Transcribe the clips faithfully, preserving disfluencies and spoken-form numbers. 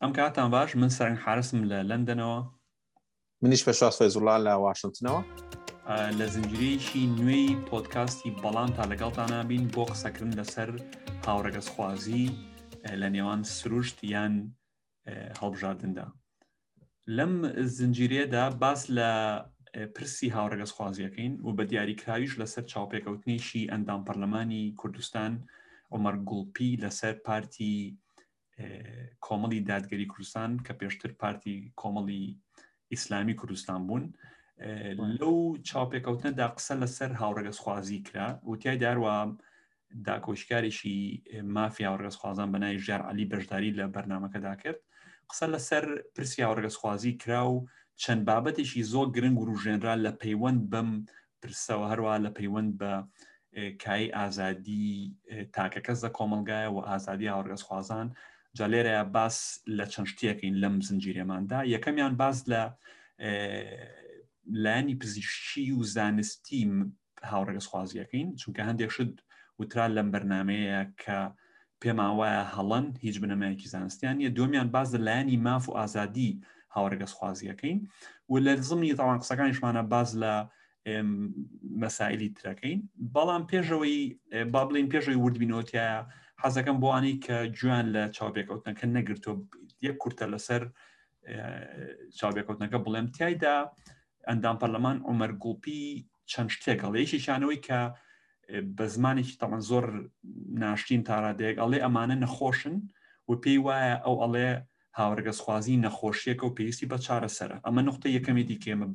ام کاتان باش من سرین حارسم لندن و منیش پشاس فیزولا ل واشنگتن و لزنجیریشی نوی پودکاستی بالان تلگالتانه بین بوق سکرین لسر هاورگس خوازی لنیوان سروشت یان هلبژاردن دا لم زنجیریه دا باس ل پرسی هاورگس خوازی کین و بدیاری کراویش لسر چاوپیکوتنیشی اندام پارلمانی کردستان عمر گولپی لسر پارتی کۆمەڵی دادگەری کوردستان کە پێشتر پارتی کۆمەڵی ئیسلامی کوردستان بوون لەو چاوپێکەوتنەدا قسە لەسەر هاوڕێگەزخوازی کرا و تیای داروە داکۆشکارێکی مافیا هاوڕێگەزخوازان بەناوی ژیار عەلی بەشداری لە بەرنامەکەدا کرد قسە لەسەر پرسی هاوڕێگەزخوازی کرا و چەند بابەتێکی زۆر گرنگ و ڕوژێنرا لە پەیوەند بەم پرسەوە هەروە لە پەیوەند بە کای ئازادی تاکەکەس لە کۆمەڵگایە و ئازادی هاوڕێگەزخوازان جالێرەیە باس لە چەند شتێکین لەم زنجیرێماندا یەکەمیان باس لە لایەنی پزیشکی و زانستی هاوڕێگەزخوازیەکەین چونکە هەندێک شت وترا لەم بەرنامەیە کە پێمان وایە هەڵەن هیچ بنەمایەکی زانستیان نیە دومیان باس لە لایەنی ماف و ئازادی هاوڕێگەزخوازیەکەین و لە زمانی تاوان قسەکانیشمانە باس لە مەسائلی ترەکەین بەڵام پێشەوەی با بڵین پێشەوەی وردبینەوەتیایە حەزەکەم بۆ ئەوانەی کە گوێیان لە چاوپێکەوتنەکە نەگرتووە یەک کورتە لەسەر چاوپێکەوتنەکە بڵێم تیایدا ئەندام پەرلەمان عومەر گوڵپی چەند شتێک ئەڵێ یەکیشیانەوەی کە بە زمانێکی تەمەن زۆر ناشرین تاڕادەیەک ئەڵێ ئەمانە نەخۆشن و پێی وایە ئەو ئەڵێ هاوڕێگەزخوازی نەخۆشیەکە و پێویستی بە چارەسەرە ئەمە نقطەی یەکەمی دیکە ئێمە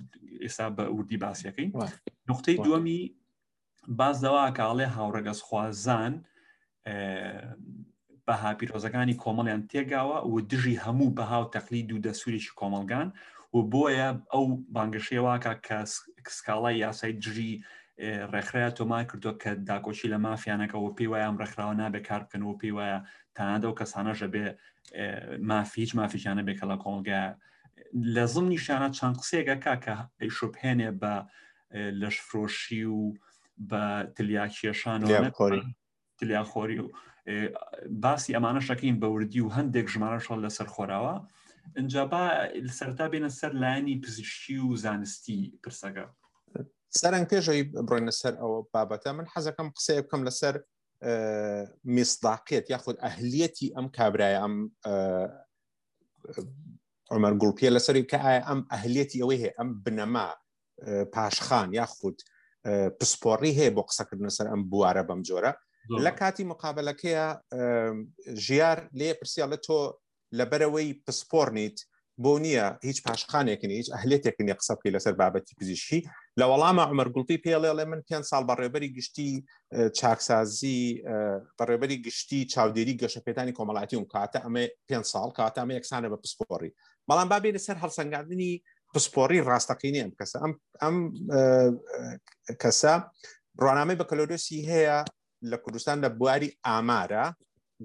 ئێستا بە وردی باسیەکەین نقطەی دووەمی باس دەوا کە ئەڵێ هاوڕێگەزخوازان بە هاپیرۆزەکانی کۆمەڵیان تێگاوە و دژی هەموو بەهاو تەقلید و دەسووریشی کۆمەڵگان و بۆیە ئەو بانگەشێواکە کە سکاڵای یاسای دژی ڕێکخراوە تۆمار کردووە کە داکۆچی لە مافیانەکەەوە پێی وایە ئەم ڕێکخراوە نابێکار بکەنەوە پێی وایە تەنانەت ئەو کەسانەشە بێ مافی هیچ مافیشانە بێ کە لە کۆمەڵگا لە زمانی شانە چەند قسێکەکە کە ئەیشوبهێنێ بە لەشفرۆشی و بە تلیاکێشانەوە تلیاخۆری و باسی ئەمانەشەکەین بەوردی و هەندێک ژمارەشەڵ لەسەر خۆراوە ئەجا با سەرتا بێنە سەر لایەنی پزیشکی و زانستی پرسەکە سەرەنگ پێشەوەی بڕۆینە سەر ئەوە بابەتە من حەزەکەم قسەیە بکەم لەسەر مصداقیەت یاخود ئەهلیەتی ئەم کابرایە ئەم عومەر گوڵپیە لەسەری کە ئایا ئەم ئەهلیەتی ئەوەی هەیە ئەم بنەما پاشخان یاخود پسپۆڕی هەیە بۆ قسەکردنە سەر ئەم بوارە بەم جۆرە لە کاتی مقابلەکەیە ژیار لێ پرسیاڵە تۆ لەبەرەوەی پسپۆرنیت بۆ نییە هیچ پاشخانێکنی هیچ ئەهلێتێکنی قسەبکەی لەسەر بابەتی پزیشکی لە وەڵامە عومەر گوڵپی پێڵێڵێ من پێنج ساڵ بەڕێبەری گشتی چاکسازی بەڕێبەری گشتی چاودێری گەشەپێدانی کۆمەڵاتی و کاتە ئەمە پێنج ساڵ کاتەمە یەکسانە بە پسپۆڕی بەڵام بابێ لەسەر هەڵسەنگاندنی پسپۆڕی ڕاستەقینی ئەم کەسە ئەم ئەم کەسە ڕۆنامەی بە کەلۆرۆسی هەیە لە کوردستان لە بواری ئامارە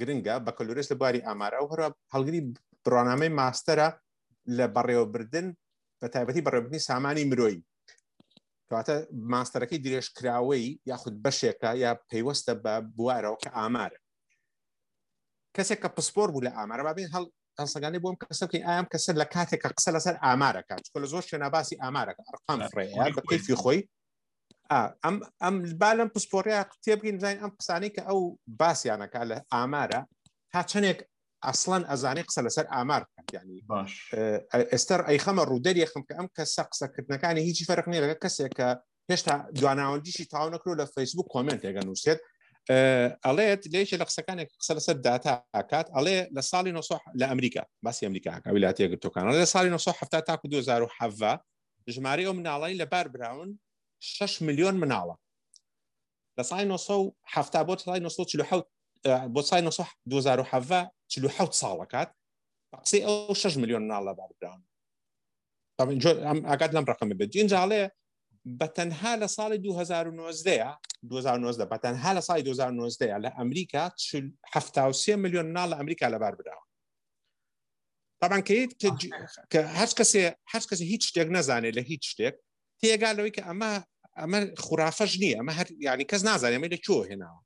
گرنگە بە کەلۆرۆس لە بواری ئامارە و هەروە هەڵگری بڕۆنامەی ماستەرە لە بەڕێوەبردن بە تایبەتی بەڕێوەبردنی سامانی مرۆیی کەواتە ماستەرەکەی درێژکراوەی یاخود بەشێکە یا پەیوەستە بە بوارەوە کە ئامارە کەسێک کە پسپۆر بوو لە ئامارە بابێن هەڵ هەڵسەنگاندنی بۆم کەسەکەی ئایام کەسە لە کاتێکە قسە لەسەر ئامارەکە چکە لە زۆر شوێنە باسی ئامارەکە ئەرقام فڕێیە بە کەیفی خۆی ئەم ئەم بالم پسپۆڕیا قوتێبگەین زانین ئەم قسانەی کە ئەو باسییانەکە لە ئامارە تا چەندێک ئەسڵەن ئەزانەی قسە لەسەر ئامار بکات یعنی باش ئێستەر ئەیخەمە ڕوودەریەخم کە ئەم کەسە قسەکردنەکانی هیچی فەرق نییە لەگەڵ کەسێک کە هێشتا دواناوەندیشی تاو نەکرۆ لە فەیسبوک کۆمێنتێکە نووسێت ئەڵێت لێشە لە قسەکانێک قسە لەسەر داتا ئاکات ئەڵێ لە ساڵی نۆ سۆ لە ئەمریکا باسی ئەمریکاکە ویلایەتە یەکگرتوەکان لە ساڵی نۆ سۆ حەفتا تاکو دوو هەزار و سێ ژمارەی ئەو مناڵانی لەبار براون شش ملیۆن مناڵە لە ساڵی نۆ سۆ حەفتا بۆ ساڵی نۆ سۆ چل و حەوت بۆ ساڵی نۆ سۆ دوو هەزار و سێ چل و حەوت ساڵەکات قسەی ئەو شش ملیۆن مناڵ لەبار براون تاوین ئەم ئاگات لەم ڕەقەمە بێت ئینجاڵێ بە تەنها لە ساڵی دوو هەزار و نۆزدە بە تەنها لە ساڵی دوو هەزار و نۆزدە لە ئەمریکا هەفتا و سێ ملیۆن مناڵ لە ئەمریکا لەبار براون تاوان کە هەر کەسێ هەر کەسێ هیچ شتێک نەزانێت لە هیچ شتێک تێگالەوەی کە ئەمە ئەمە خورافەش نییە ئەمە هەر یعنی کەس نازانێ ئەمە لەکوێ هێناوە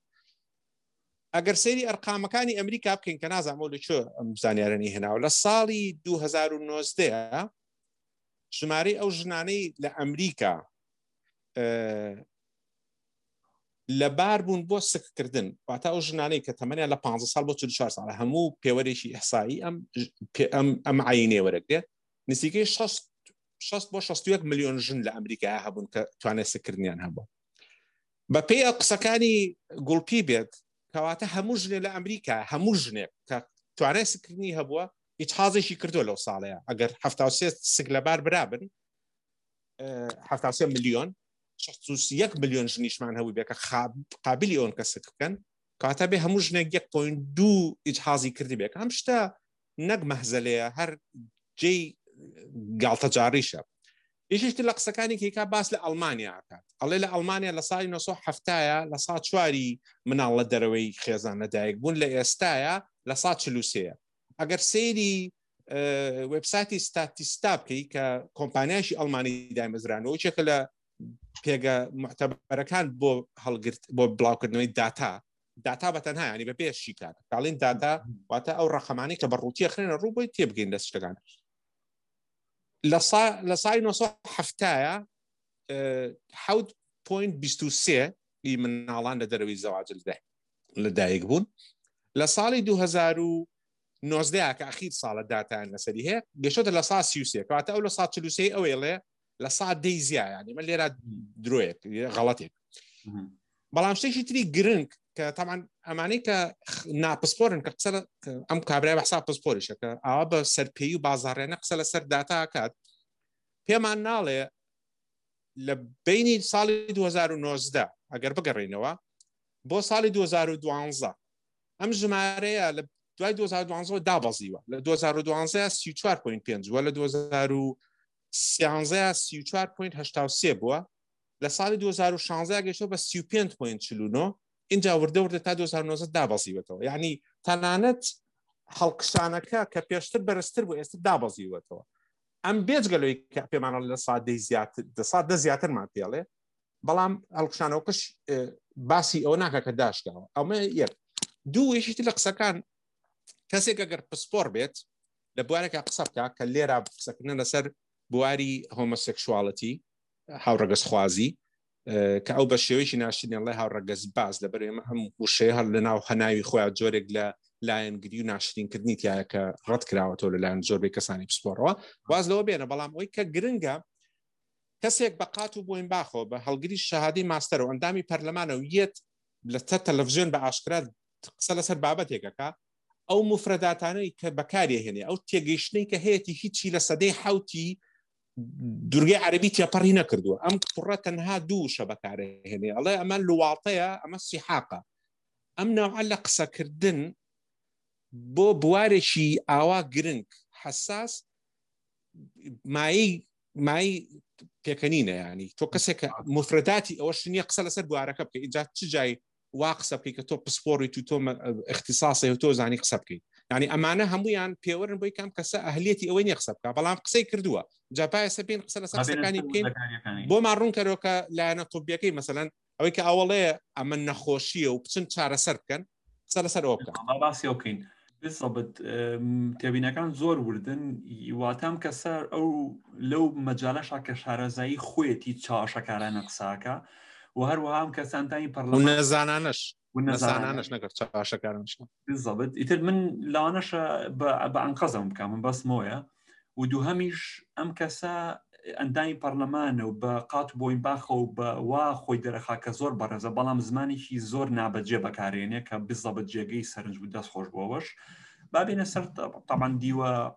اگر سری ارقام کانی آمریکا بکن که نازم ولی چه مزانیارنی هنر ولی سالی دو هزار و نوزده شماری اوجنانی ل آمریکا لبار بون بوسک کردن وقت اوجنانی که تمنی ل پانزده سال بود چهل و چهار ساله همو پیوریشی احصایی ام ام ام عینی ورده نزدیکی شصت شصت با شصت و یک میلیون جن ل آمریکا هبون که توانست کردنیان هبون. با پی اقسامی گلپی بید كواته هموجنه لأمريكا هموجنه كتواني سكرنيها بوا يتحاضيشي كردو لو صاليا اگر هفتاوسية سكلبار برابن هفتاوسية مليون شخصوص يك مليون جنيش معنها ويبيكا قابليون كسكرن كواته بي هموجنه يك بوين دو يتحاضي كردي بيكا همشتا نقمه زليا هر جي قال تجاريشا ايشيشت لقسكاني كيكا باس لألمانيا عكاد الله لألمانيا لصاري نصو حفتايا لصات شواري من الله دروي خيزان ندايق بون لإستايا لصات شلوسيا اگر سيري اه ويبساتي ستاتيستاب كيكا كومبانياشي ألماني دايم ازرانو وشكل بيغا معتبرة كان بو هلقرت بو بلاو كردنوي داتا داتا بتنها يعني ببيش شيكار قالين داتا واتا او رقماني كبروتي اخرين الروبو يتيبقين لسشتغان لصا لصاي نصح حفتايا حود بوينت بستوسية من علان لدروي الزواج لده لدايق بون لصالي دو هزارو نوزده كأخير صالة داتا النسريها بيشود لصا سيوسية كواتا أو لصا تلوسية أو إلا لصا ديزيا يعني ما اللي راد درويك غلطيك بلامشتي شي تري جرنك كطبعا أماني كنا بسبورن كقصلا أم كابريا بحساب بسبورش كأب سر بيو بازارنا قصلا سر داتا كات بيمان ناله لبيني سال دو هزار و نوزده أقرب قرينوا بو سال دو هزار و دوازده أم جماعية لب دو هزار و دوازده دابزيوا ل دو هزار و دوازده سيچوار بوينت پنج ولا دو هزار و سیانزده سيچوار بوينت هشتاد و سه بوا لسال دو هزار و شانزده گشته با سیوپینت پوینت چلونو اینجا ورده ورده تا دو هزار و نوزده دا بازیوتو یعنی تنانت حلقشانکا که پیشتر برستر بو است دا بازیوتو ام بیجگلوی که پیمانال لسال دی زیاد لسال دی زیادر ما پیاله بلام حلقشانوکش باسی او ناکا که داشگاو اما یک دو ایشتی لقسکان کسی که اگر پسپور بید لبواری که اقصاب که لیرا بسکنه لسر بواری هوموسیکشوالتی هاورگز خوازی که او باشیویش ناشینی الله هاورگز باز لبری ما هم وشیه هل ناو خنایی خواه جورگ ل لاین گریو ناشین کردنی تیا که رد کرده تو لاین جور بیکسانی بسپار و باز لو بیان بالام اوی که گرینگا کسی یک بقاتو بوین باخو به هلگری شهادی ماستر و اندامی پارلمان و یت لثه تلویزیون با عشقرات قصلا سر بابت یک که او مفرداتانی که بکاری هنی او تیجشنی که هیتی هیچی لصدی حاوتی درجة عربية يبارين كردو أم قرة هادو شبكة عليهني الله أما لواطية أما السحاقة أم نوعلق سكردن بو بوارشي أوا جرنك حساس معي معي بيكنينة يعني توكسك مفرداتي أو شنو يقص لسر بواركب كي إذا تجاي واقصب كي كتوب سبوري توتوم اختصاصي وتوز عن يقصب كي يعني أمانة هم ويان بيورن بوي كم كسا أهليتي أوين يقصب كا بلام قصي كردوها جابا سبين قصلا سكاني كين بو معرون كروكا لعنة طبية كي مثلا أوي كأولية أمن نخوشية وبتن شعر سركن قصلا سروكا بس يوكين بالضبط تبينا كان زور وردن واتم كسر أو لو مجالش عكشارة زي خويتي تشاش كارن قصاكا وهروها هم كسانتاي برلمان ونزانانش ونزانانش نقدر تشاش كارنش بالضبط يتر من لعنش ب بعنقزهم كمان بس مويا ودوهمش أم كسا أنداني برلمان وبقات بوين باخو وواخو يدرخا كزور برزا بلام زماني شي زور نابجي بكارينيا كبالضبط جيغي سرنج وداس خوش بوش بابين سر طبعا ديوا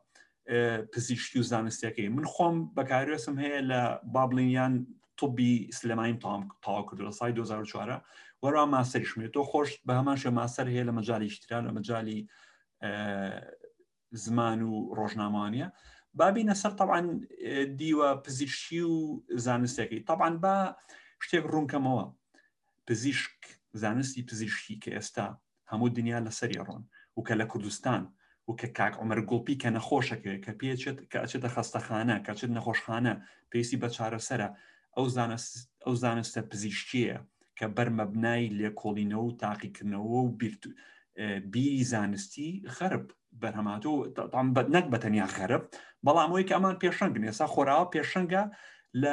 بزيشتيو زانستيكي من خوم بكاريو اسم هي لبابلينيان طبي سلمايم طاو كردو لصاي دوزارو شوارا ورا ماستر شميتو خوش بهمانش ماستر هي لمجالي اشتران لمجالي زمانو روجنامانيا بابي نصر طبعا ديوا بزيشيو زانستيكي طبعا با شتيك رون كموا بزيشك زانستي بزيشي كاستا همو الدنيا لسريرون وكلا كردستان وكاك عمر قلبي كان خوشك كبيتشت كاتشت خستخانه كاتشت نخوشخانه بيسي بشار سرا او زانست او زانست بزيشيه که بر مبنای لیکولینو و تحقیقنو و بیری زانستی خرب برهماتو طبعا بدنک بتنیا خرب بلا موی که امان پیشنگ نیسا خورا پیشنگا ل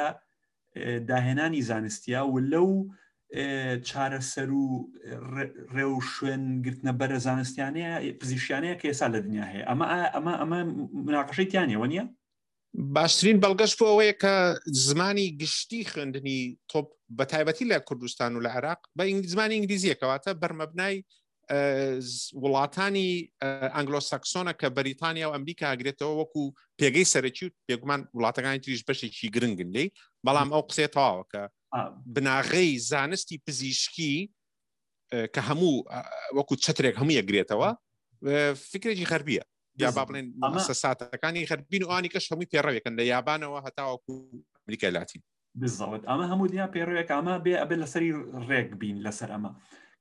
دهنانی زانستیا و لو چار سرو روشن گرتن بر زانستیانه پزیشیانه که سال دنیا هی اما اما اما مناقشه تیانه ونیا باشترین بلگش بو اوه که زمانی گشتی خندنی طب بتایبتی ل کردستان و ل عراق به زمانی انگلیزیه که واتا بر مبنای ولاتانی انگلوساکسونه که بریتانیا و امریکا گرفته و وکو پیگی سرچیت پیگمان ولاتگانی تریش بشه چی گرنگن لی بلام آقسه تا که بناغی زانستی پزیشکی که همو وکو چترک همیه گرفته و فکری خربیه یا بابلن مؤسسات کانی خربین آنی کش همی پیروی کنده یابان و حتی وکو امریکا لاتین بالضبط اما همو دیا پیروی که اما به قبل سری رگ بین لسر اما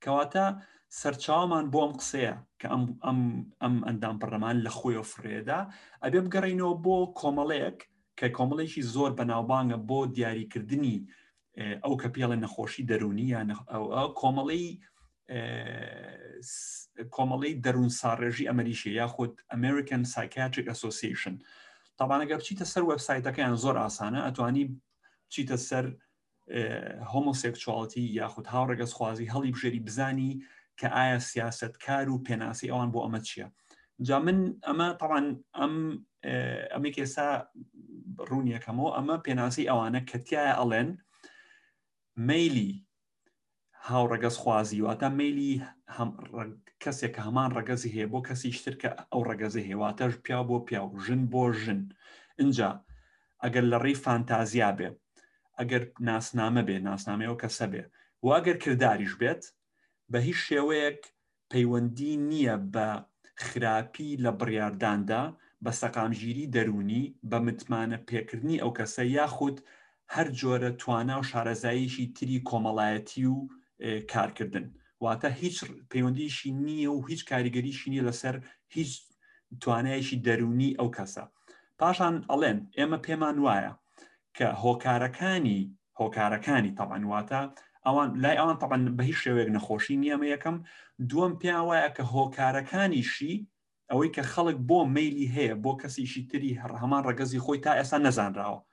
کواتا سرچاومان بو ام قسيا كام ام ام اندام برلمان لخويو فريدا ابي بقرينو بو كوماليك ككوماليشي زور بناوبانغ بو دياري كردني او كبيال نخوشي درونيه او كومالي كومالي درون سارجي امريكي ياخذ امريكان سايكاتريك اسوسيشن طبعا اگر چيت سر ويب سايتا كان زور اسانه اتواني چيت سر هوموسيكشواليتي ياخذ هاورگس خوازي هلي بجري بزاني که آیا سیاست کار و پناسی آن با آمدشیا. جامن اما طبعا ام امی که سا رونیا کمو اما پناسی آنها کتیه آلن میلی هاو رجز خوازی و آتا میلی هم کسی که همان رجزیه با کسیشتر که او رجزیه و آتاج پیا با پیا جن با جن. اینجا اگر لری فانتازیا به، اگر ناس نامه به ناس نامه او کس به، و اگر کرداریش بید به هیچ شویک پیوندی نیه با خراپی لبریاردان دا با سقامجیری درونی با متمانه پیکرنی او کسا یا خود هر جور توانه و شارزایشی تری کمالایتی و کار کردن و حتی هیچ پیوندیشی نیه و هیچ کارگریشی نیه لسر هیچ توانهشی درونی او کسا پاشان الان اما پیمان وایه که هوکارکانی هوکارکانی طبعا و حتی اوان لای اوان طبعا به هیچ شویک نخوشی نیه ما یکم دوام پیاوه که هوکارکانیشی اوی که خلق بو میلی هی بو کسیشی تری همان رگزی خوی تا اصلا نزان راو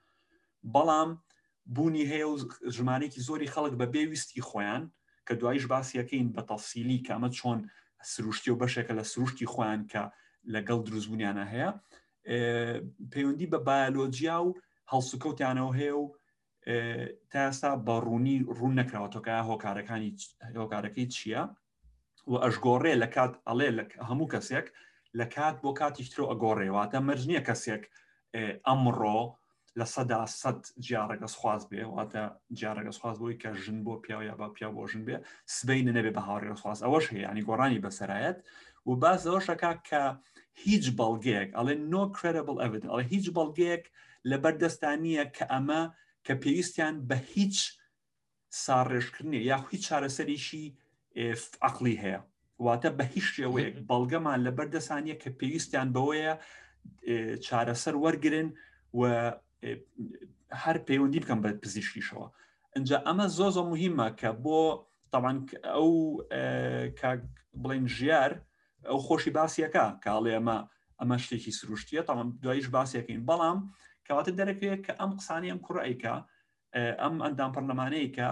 بلام بونی هی و جمعانی که زوری خلق به بیویستی خویان که دوائیش باسی یکین به تفصیلی که اما چون سروشتی و بشه که لسروشتی خویان که لگل دروزبونیانه هی پیوندی به بیالوجیا و هلسکوتیانه هی و تاسا بارونی رون نکرده تو که هوکارکانی هوکارکی چیه و اجگاره لکات علی لک همو کسیک لکات بوکاتیش ترو اجگاره و آتا مرجنی کسیک امره لصدا صد جارگس خواست بیه و آتا جارگس خواست بوی که جنبو پیا یا با پیا بوجن بیه سبین نبی بهاری خواست آورشه یعنی گرانی بسرایت و بعض آورشه که که هیچ بالگیک علی no credible evidence علی هیچ بالگیک لبردستانیه که اما که پیوستیان به هیچ سارش کردنی یا هیچ چارەسەریشی عقلی هەیە واتە بە هیچ شێوەیەک بەڵگەمان لەبەردەسانیە کە پێویستیان بەوەیە چارەسەر وەرگرن و هەر پەیوەندی بکەن بە پزیشکیشەوە اینجا ئەمە زۆر زۆر موهیمە کە بۆ تەمان ئەو بڵێن ژیار ئەو خۆشی باسیەکە کە هەڵێ ئەمە ئەمە شتێکی سروشتیە تەمان دواییش باسیەکەین بەڵام كواتر دركيك كأم قصاني أم كرأيك أم أندام برلمانيك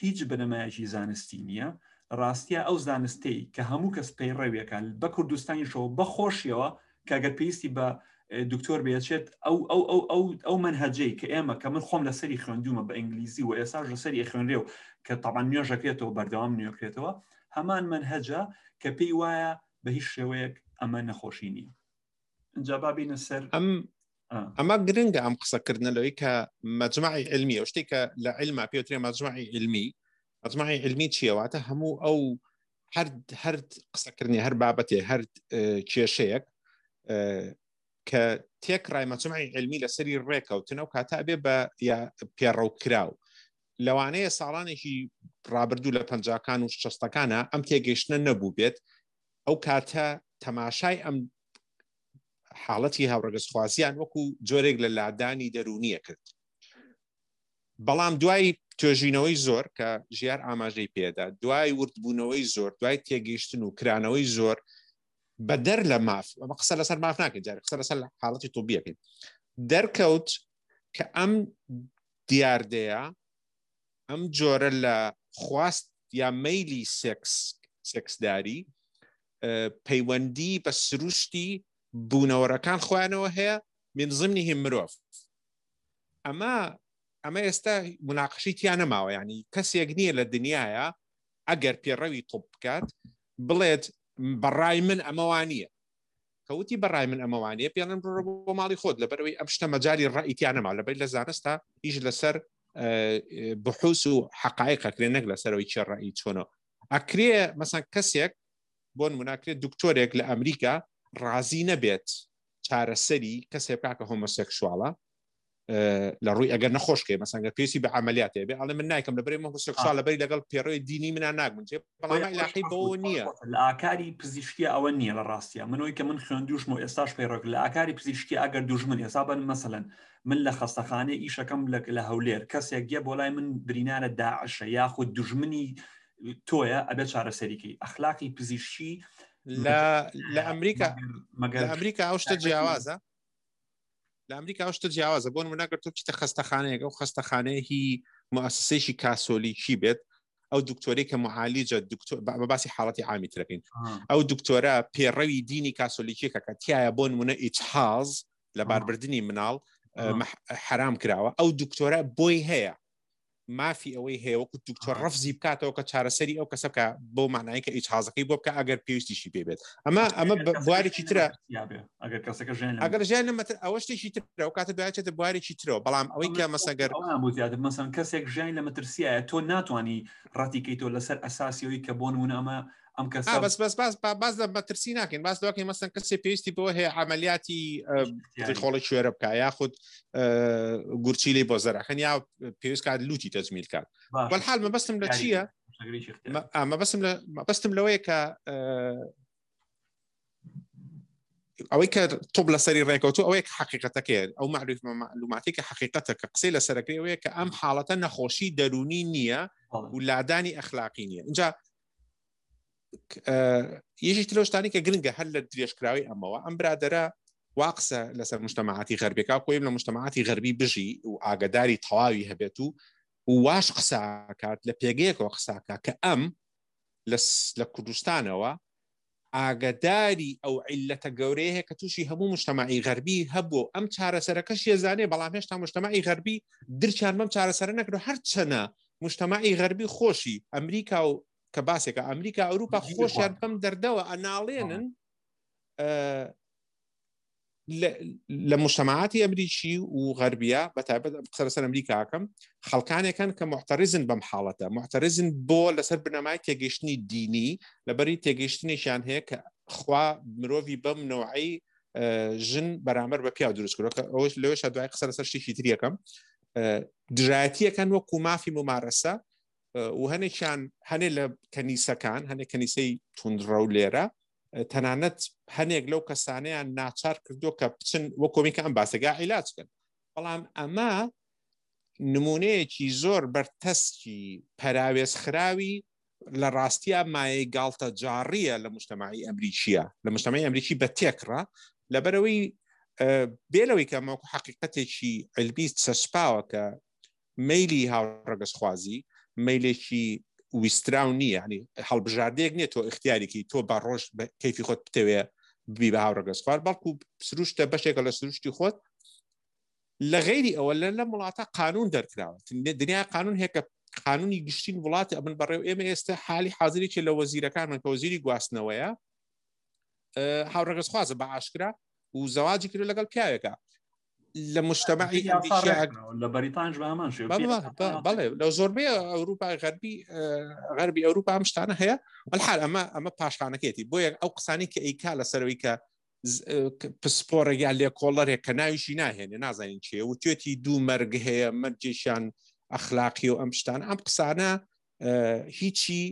هيج بنماجي زانستينية راستيا أو زانستي كهمو كسبير ربيك بكردستاني شو بخوشيوا كأجر بيستي ب دكتور بيتشت أو أو أو أو أو منهجي كأما كمن خم لسري خندوما بإنجليزي وإساج لسري خنريو كطبعا نيوجا كريتو بردوام نيوجا كريتو همان منهجة كبيوايا بهش شويك أما نخوشيني جابابين السر أم اما گرنگه ام قصه کردن لوی که مجمعی علمی او شتی که لعلمه پیوتری مجمعی علمی مجمعی علمی چیه واته همو او هر هر قصه کردنی هر بابته هر چیشیک که تکرای مجمعی علمی لسری ریکا و تنو که تابه با یا پیرو کراو لوانه سالانه که رابردو لپنجاکان و شستکانه ام تیگشنه نبو بید او که تا تماشای ام حالتی هاورگس خوازیان وکو جۆرێک لە لادانی دەرونیە کرد. بەڵام دوای توژینەوەی زۆر کە ژیار ئاماژەی پێدا، دوای وردبوونەوەی زۆر، دوای تێگەیشتن و کرانەوەی زۆر بە دەر لە ماف، ئەمە قسە لەسەر ماف ناکەین، جارێ قسە لەسەر حاڵەتی تۆبیەکەین، دەرکەوت کە ئەم دیاردەیە ئەم جۆرە لە خواست یا مەیلی سێکس سێکسداری پەیوەندی بە سروشتی بوونەوەرەکان خۆیانەوە هەیە من ضمنی هی مرۆڤ. ئەمە ئەمە ئێستا مناقشەی تیا نەماوە، یعنی کەسێک نییە لە دنیاە ئەگەر پێڕەوی تۆپ بکات بڵێت بەڕای من ئەمەوانە، کەوتی بەڕای من ئەمەوانە پێڵم بڕۆ بۆ ماڵی خۆت، لەبەرەوەی ئەم شتە مەجای ڕای تیا نەما، لەبەر لە زانستا ئیش لەسەر بحوس و حقایقەکرێ نەک لەسەرەوەی چێ ڕای چۆنەوە ئەکرێ. مەسەن کەسێک بۆن مناکرێت دکتۆرێک لە ئەمریکا ڕازی نەبێت چارەسەری کەسێک کاکە هۆمۆسێکشواڵە لە ڕووی ئەگەر نەخۆشکێ مەسەنگە پێویستی بە عملیاتێ بێ، ئەڵێ من نایکەم لەبەرێ هۆمۆسێکشواڵە لەبەری لەگەڵ پێڕۆی دینی منان ناگمن، بەڵام علاقەی بەوە نییە. لە ئاکاری پزیشکی ئەوە نییە لە ڕاستیە، منەوەی کە من خوێندوشم و ئێستاش پێڕۆک لە ئاکاری پزیشکی ئەگەر دوژمن ئێستا بن، مەسەلەن من لە خەستەخانەی ئیشەکەم لە هەولێر کەسێک گێ بۆ لای من برینارە داعشە یاخود دوژمنی تۆیە ئەبێت چارەسەریکەی. ئەخلاقی پزیشکی لە ئەمریکا لە ئەمریکا ئەو شتە جیاوازە، لە ئەمریکا ئەو شتە جیاوازە. بۆ نمونە ئەگەر تۆ بچیتە خەستەخانەیەک ئەو خەستەخانەیەکی موسسەسێکی کاسۆلیکی بێت، ئەو دکتۆرێک کە معالجە بە باسی حاڵەتی عامی ترەکەین، ئەو دکتۆرە پێڕەوی دینی کاسۆلیکیەکە کە تایە بۆ نمونە ئیتحاز لە باربردنی مناڵ حرام کراوە، ئەو دکتۆرە بۆی هەیە مافی ئەوەی هەیە وەکو دکتۆر ڕفزی بکاتەوە کە چارەسەری ئەو کەسە بکە بۆ مانایی کە ئیتحازەکەی بۆ بکە ئەگەر پێویستیشی بێبێت. ئەمە ئەمە بوارێکی ترە، ئەگەر ژیان نەمەتر ئەوە شتێکی ترە ئەو کاتە بچێتە بوارێکی ترەوە. بەڵام ئەوەی کە مەسەگەر مەسەن کەسێک ژیان لە مەترسیایە تۆ ناتوانانی ڕاتیکەی تۆ لەسەر ئەساسیەوەی کە بۆ نمونە ئەمە ئەم کەس بەس بەس باز باز لە مەترسی ناکەین، باز دەکەین مەسەن کەسێک پێویستی بۆ هەیە عملیاتی خۆڵی شوێرە بکە یاخود گورچی لێ بۆ زەرەخەن یا پێویست کات لوتی تەجمیل کات. بەڵحاڵ مەبەستم لە چییە؟ مەبەستم لەوەیە کە ئەوەی کە تۆپ لەسەری ڕێکەوتوو ئەوەیە حەقیقەتەکەیە، ئەو معلوماتی کە حەقیقەتەکە قسەی لەسەرەکەی ئەوەیە کە ئەم حاڵەتە نەخۆشی دەرونی نییە و لادانی ئەخلاقی نییە. اینجا یەشێک ترشتانی کە گرنگە هەر لە درێژکراوی ئەمەوە ئەم برادەرە واقسە لەسەر مجتمعاتی غەربیەکە کۆیم لە مجتمعاتی غەربی بژی و ئاگداری تەواوی هەبێت و واش قساکات لە پێگەیەکەوە قساکە کە ئەم لە کوردستانەوە ئاگداری ئەو عیلەتە گەورەیە کە تووشی هەموو مجتمعی غەربی هەبوو، ئەم چارەسەرەکەش یێزانێ، بەڵام هێشتا مجتمعی غەربی درچان بەم چارەسەرە نەکرد. هەرچەنە مجتمعی غەربی خۆشی ئەمریکا و کە باسێکە ئەمریکا ئەوروپا خۆشیان بەم دەردەوە ئەناڵێنن لە مجتمعاتی ئەمریکی و غەربیە بەتایبەت قسەرەسەر ئەمریکاکەم خەڵکانێکن کە محتەرزن بەم حاڵەتە، محتەرزن بۆ لەسەر بنەمای تێگەیشتنی دینی، لەبەری تێگەیشتنیشیان هەیە کە خوا مرۆڤی بەم نوعی ژن بەرامبەر بە پیا دروست کردووە، ئەوش لەوێشە دوای قسەرەسەر شتێکی تریەکەم دژایەتیەکەن وەکو مافی ممارەسە و هەنێکیان هەنێ لە کەنیسەکان هەنێک کەنیسەی توندڕە و لێرە تەنانەت هەنێک لەو کەسانەیان ناچار کردو کە بچن وە کۆمیکە ئەم باسەگا عیلاجکن. بەڵام ئەمە نمونەیەکی زۆر بەرتەسکی پەراوێزخراوی لە ڕاستیە مایەی گاڵتە جاڕیە لە مجتمعی ئەمریکیە، لە مجتمعی ئەمریکی بە تێکڕە، لەبەرەوەی بێلەوەی کە ماوەکو حەقیقەتێکی علمی چەسپاوە کە مەیلی هاوڕەگەزخوازی مەیلێکی ویستراون نییە، ینی هەڵبژاردەیەک نییە تۆ اختیارێکی تۆ بە ڕۆژ کەیفی خۆت بتەوێ ببی بە هاوڕەگەزخوار، بەڵکو سروشتە بەشێکە لە سروشتی خۆت. لە غیری ئەوە لە لە وڵاتە قانون دەرکراوە، دنیا قانون هەیە کە قانونی گشتین وڵاتی ئەبن بەڕێو. ئێمە ئێستا حالی حاضرێکی لە وەزیرەکانمان کە وەزیری گواستنەوەیە هاوڕەگەزخوازە بە ئاشکرا و زەواجی کرد لەگەڵ پیاوێکە لە مجتمعی لە بەریتانش بەمان بڵێ لە زۆربەی ئەوروپای غەربی غەربی ئەوروپا ئەم شتانە هەیە. بەڵحال ئەمە ئەمە پاشخانەکەیەتی بۆ یەک ئەو قسانی کە ئەیکا لەسەرەوەی کە پسپۆرە یا لێکۆڵەرێک کە ناویشی ناهێنێ نازانین چیە و توێتی دوو مەرگ هەیە مەرجێکیان ئەخلاقی و ئەم شتان، ئەم قسانە هیچی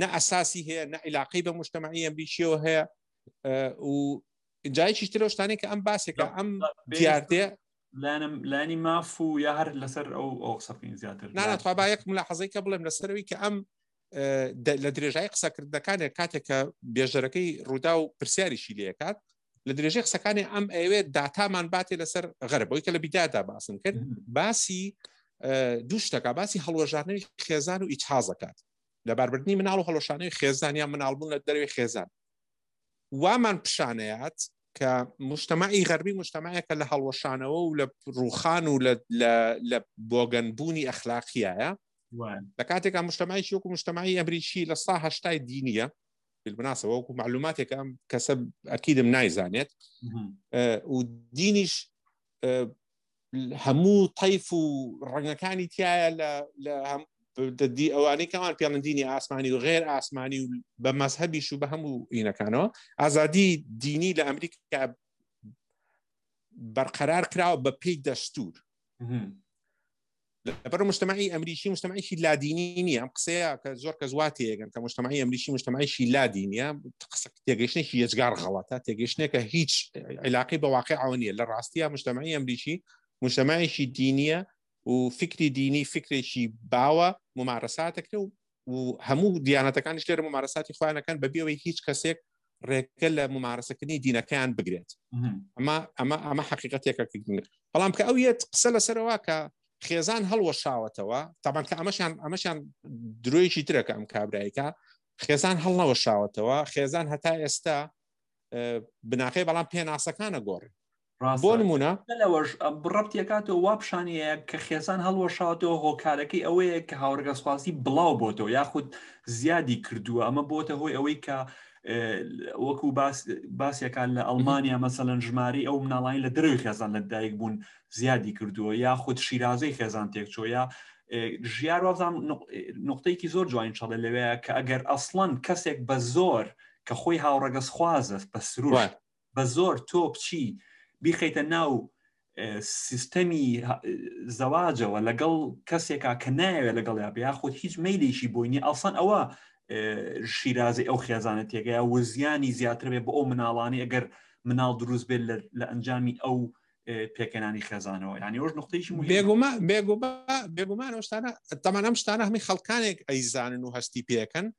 نە ئەساسی هەیە نە عیلاقەی بە مجتمعی ئەمریکیەوە هەیە. و جایکی ترۆشتانی کە ئەم باسێکە ئەم دیاردێ لانم لاني ما فو يهر لسر أو أو صفين زيادة. نعم طبعاً يك ملاحظة قبل من السروي كأم لدرجة يقصى كرد كان كاتك بيجركي روداو برسياري شيلية كات لدرجة يقصى كان أم أيوة دعتها من بعدي لسر غرب ويكلا بداية باسن كده باسي دوشته که باسی حلوجانی خیزان و اجازه کرد. لبر بردنی من علو حلوجانی خیزانی من علبون دریو خیزان. و من پشانیات که مجتمعی غربی مجتمعی که لحلوجان او ول روخان و ل ل باجنبونی اخلاقیه. لکاتی که مجتمعیش یک مجتمعی امریکی لصاحشتای دینیه. بالمناسبه و معلوماتی که کسب اکید منایزانیت. و دینیش همو طيف رنكاني تيا ل لهم ددي أو أنا كمان بيرنديني أسمعني وغير أسمعني بمذهبي شو بهمو هنا كانوا أزادي ديني لأمريكا برقرار كراو ببيد دستور لبرو مجتمعي أمريكي مجتمعي شي لا دينية أم قصية كزور كزواتي يعني كمجتمعي أمريكي مجتمعي شي لا دينية تقصك تيجيشني شي يجار غلطة تيجيشني كهيج علاقة بواقع عونية للراستية مجتمعي أمريكي مجتمعي شي دينية وفكري ديني فكري شي باوا ممارساتك وهمو ديانتك كان غير ممارساتي خوانا كان ببيوي هيج كسيك ركل ممارسة كني دينا كان بقريت أما أما أما حقيقتك بلام كأوية قصلا سرواك خيزان هلو شاوتوا طبعا كأمشان أمشان درويشي ترك أم كابرايكا خيزان هلو شاوتوا خيزان هتا استا بناقي بلام بين عسكانا قور بونمونا لوج بربط يكاتو وابشانيه كخيزان هلو شاوتو هو كاركي اوي كهورغ سواسي بلاو بوتو ياخد زيادي كردو اما بوتو هو اوي كا وەکو باسێکە لە ئەڵمانیا مەسەلەن ژماری ئەو مناڵانی لە دەرەوەی خێزان لەدایک بوون زیادی کردووە یا خود شیرازەی خێزان تێکچۆ یا ژیار وازان نقطەیەکی زۆر جوان ئینشاڵڵا لەوەیە کە ئەگەر ئەسڵەن کەسێک بە زۆر کە خۆی هاوڕەگەزخوازە بە سروش بە زۆر تۆ بچی بیخەیتە ناو سیستەمی زەواجەوە لەگەڵ کەسێکە کە نایەوێت لەگەڵیا بە یا خود هیچ مەیلێکی بۆی نیە ئەسڵەن ئەوە شیرازی ئەو خێزانە تێگەیە و زیانی زیاتر بێ بۆ ئەو مناڵانی ئەگەر مناڵ دروست بێت لە ئەنجامی ئەو پێکەنانی خێزانەوە یعنی ئەوش نقطەیەکی بێگومان بێگومان ئەو شتانە تەمان ئەم شتانە هەمووی خەڵکانێک ئەیزانن و هەستی پێکەن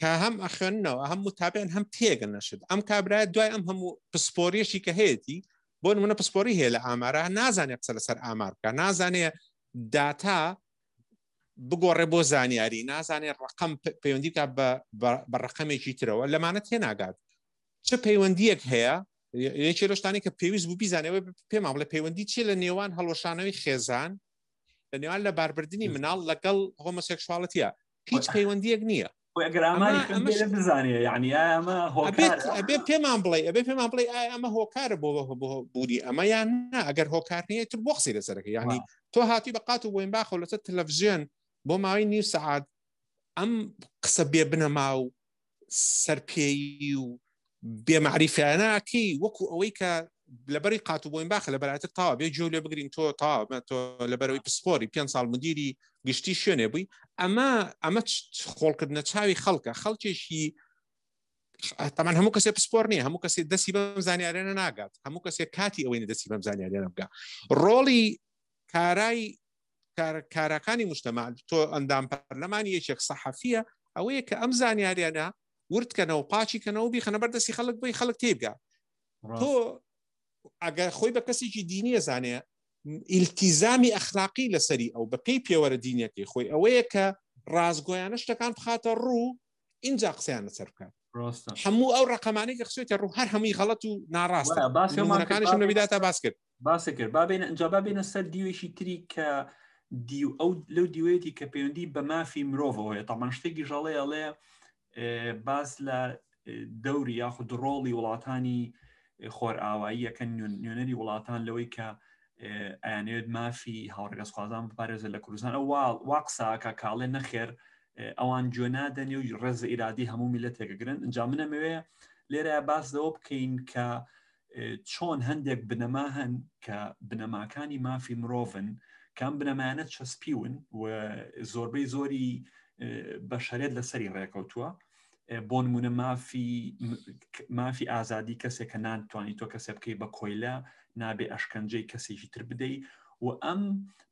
کە هەم ئەخوێننەوە هەم متابعن هەم پێگەن نەشت ئەم کابرایە دوای ئەم هەموو پسپۆریەشی کە هەیەی بۆ نمونە پسپۆری هەیە لە ئامارە نازانێت قسە لەسەر ئامار بکە نازانێت داتا بگۆڕێ بۆ زانیاری نازانێت ڕقم پەیوەندیکە بە ڕقمێکی ترەوە لەمانە تێناگات چ پەیوەندیەک هەیە یەکێ لەشتانی کە پێویست بوو بیزانەوە پێماڵ لە پەیوەندی چی لە نێوان هەڵۆشانەوەی خێزان لە نێوان لە باربردنی مناڵ لەگەڵ هۆمۆسێکشواڵەتیە هیچ پەیوەندیەک نییە بزانێ یعنی ئەبێ پێمان بڵێ ئەبێ پێمان بڵێ ئایا ئەمە هۆکارە بۆ بوونی ئەمە یان نا ئەگەر هۆکار نییە تر بۆ قسەی لەسەرەکەی یعنی تۆ هاتووی بە قات و بۆ ئێمباخەوە لەسەر تەلەڤیزیۆن بۆ ماوەی نیو سعات ئەم قسە بێبنەما و سەرپێیی و بێمەعریفیانەکەی وەکو ئەوەی کە لەبەری قات و بۆ ئێمباخە لە بەرایەتت تاوا بێ جێو لێ بگرین تۆ تاوا تۆ لەبەرەوەی پسپۆری پێنج ساڵ مدیری گشتی شوێنێ بووی ئەمە ئەمە خۆڵکردنە چاوی خەڵکە خەڵکێکی تەمان هەموو کەسێ پسپۆر نییە هەموو کەسێ دەستی بەم زانیاریانە ناگات هەموو کەسێ کاتی ئەوەی نە دەستی بەم زانیاریانە بکات ڕۆڵی کارای کارەکانی مجتمع تۆ ئەندام پەرلەمانی یەکێک سەحەفیە ئەوەیە کە ئەم زانیاریانە وردکەنەوە پاچیکەنەوە بیخەنە بەردەستی خەڵک بۆی خەڵک تێبگات تۆ ئەگەر خۆی بە کەسێکی دینیە زانێ ئیلتیزامی ئەخلاقی لەسەری ئەو بە پێی پێوەرە دینیەکەی خۆی ئەوەیە کە ڕازگۆیانە شتەکان بخاتە ڕوو ئینجا قسەیان لەسەر بکات هەموو ئەو ڕقەمانەی کە قسەیتە ڕوو هەر هەمووی غەڵەت و ناڕاستە نمونەکانیشم لە بیداتا باس کرد باس کرد بابێنە ئینجا بابێنە سەر دیوێکی تری کە دیو ئەو لەو دیوێتی کە پەیوەندی بە مافی مرۆڤەوەیە تەمان شتێکی ژەڵەیە ئەڵێ باس لە دەوری یاخود ڕۆڵی وڵاتانی خۆرئاوایی یەکەن نوێنەری وڵاتان لەوەی کە ئەیانەوێت مافی هاوڕێگەزخوازان بپارێزێت لە کوردستان ئەو وا قساکە کاڵێ نەخێر ئەوان گوێنادەنێ و ڕێزە ئیرادی هەموو میلەتێکە گرن ئینجا منەمەوێ لێرە باس لەوە بکەین کە چۆن هەندێک بنەما هەن کە بنەماکانی مافی مرۆڤن کام بنەمانە چەسپیون و زۆربەی زۆری بەشەرێت لەسەری ڕێکەوتووە بۆ نمونە مافی ئازادی کەسێک کە ناتوانانی تۆ کەسێ بکەی بە کۆیلە نابێ ئەشکەنجەی کەسێکی تر بدەی و ئەم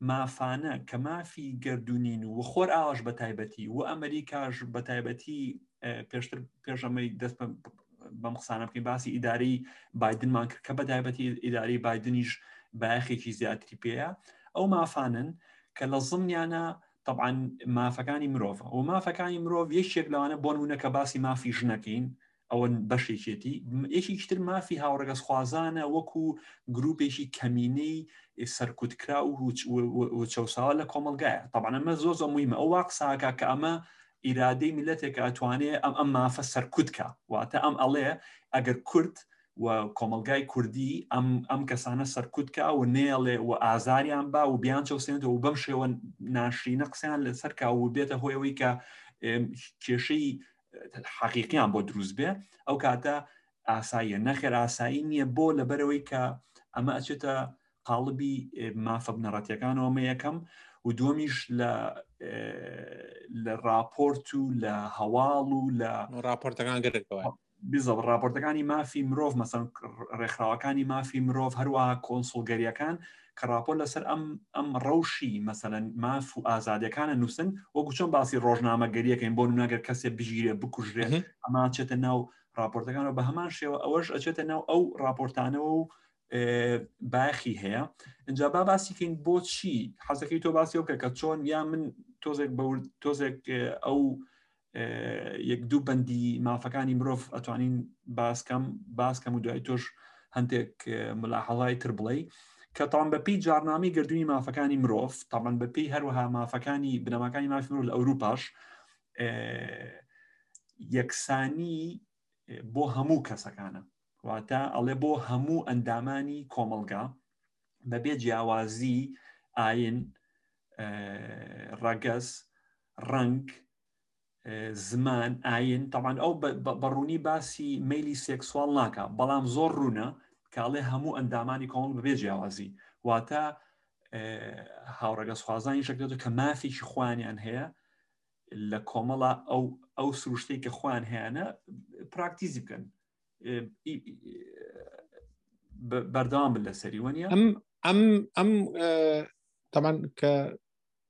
مافانە کە مافی گردونین و خۆر ئاوەش بە تایبەتی و ئەمریکاش بە تایبەتی پێشتر پێشەمەی دەست بەم قسانە بکەین باسی ئیداری بایدنمان کرد کە بە تایبەتی ئیداری بایدنیش بایەخێکی زیاتری پێیە ئەو مافانن کە لە زمنیانە طبعا مافەکانی مرۆڤە و مافەکانی مرۆڤ یەکێک لەوانە بۆ نمونە کە باسی مافی ژنەکەین ئەوە بەشێکێتی یەکێکتر مافی هاوڕەگەزخوازانە وەکو گروپێکی کەمینەی سەرکوتکرا و چەوساوە لە کۆمەلگایە طبعا ئەمە زۆر زۆر موهیمە ئەوە قساکە کە ئەمە ئیرادەی میلەتێک ئەتوانێت ئەم ئەم مافە سەرکوتکە واتە ئەم ئەڵێ ئەگەر کورد و کۆمەلگای کوردی ئەم کەسانە سەرکوتکە و نێڵێ و ئازاریان با و بیان چەوسێنێتەوە و بەم شێوە ناشرینە قسەیان لەسەرکا و بێتە هۆی ئەوەی کە کێشەی حەقیقیان بۆ دروست بێ ئەو کاتە ئاساییە نەخێر ئاسایی نییە بۆ لەبەرەوەی کە ئەمە ئەچێتە قاڵبی مافە بنەڕەتیەکانەوە مە یەکەم و دووەمیش لە لە راپۆرت و لە هەواڵ و لە راپۆرتەکان گرتەوە بزە راپۆرتەکانی مافی مرۆڤ مەسەن ڕێکخراوەکانی مافی مرۆڤ هەروەها کۆنسڵگەریەکان کە راپۆر لەسەر ئەم ئەم ڕەوشی مەسەلەن ماف و ئازادیەکانە نووسن وەکو چۆن باسی ڕۆژنامەگەریەکەین بۆ نمونەگەر کەسێ بژیرێ بکوژرێ ئەمە چێتە ناو راپۆرتەکانەوە بە هەمان شێوە ئەوەش ئەچێتە ناو ئەو راپۆرتانەوە و باخی هەیە ئەجا با باسیکەین بۆچی حەزەکەی تۆ باسی ئەو کە کە چۆن یا من تۆزێک تۆزێک ئەو یەک دوو بەندی مافەکانی مرۆڤ ئەتوانین باسکەم باسکەم و دوای تۆش هەندێک ملاحەڵای تر بڵێ کە تاوان بەپی جارنامەی گردوونی مافەکانی مرۆڤ تاوان بەپی هەروەها مافەکانی بنەماکانی مافی مرۆڤ لە ئەوروپاش یەکسانی بۆ هەموو کەسەکانە واتە ئەڵێ بۆ هەموو ئەندامانی کۆمەلگا بەبێ جیاوازی ئاین ڕەگەز ڕەنگ زمان ئاین تاوان ئەو بەڕوونی باسی میلی سێکسوال ناکە بەڵام زۆر ڕوونە کاڵێ هەموو ئەندامانی کۆمەڵ بەبێ جیاوازی واتە هاوڕەگەزخوازانی شەکرێتەوە کە مافێکی خوانیان هەیە لە کۆمەڵە ئەو ئەو سروشتەی کە خوان هەیەە پراکتیزی بکەن بەردەوام بن لەسەری وەنیە ئەم ئەم ئەم تاوان کە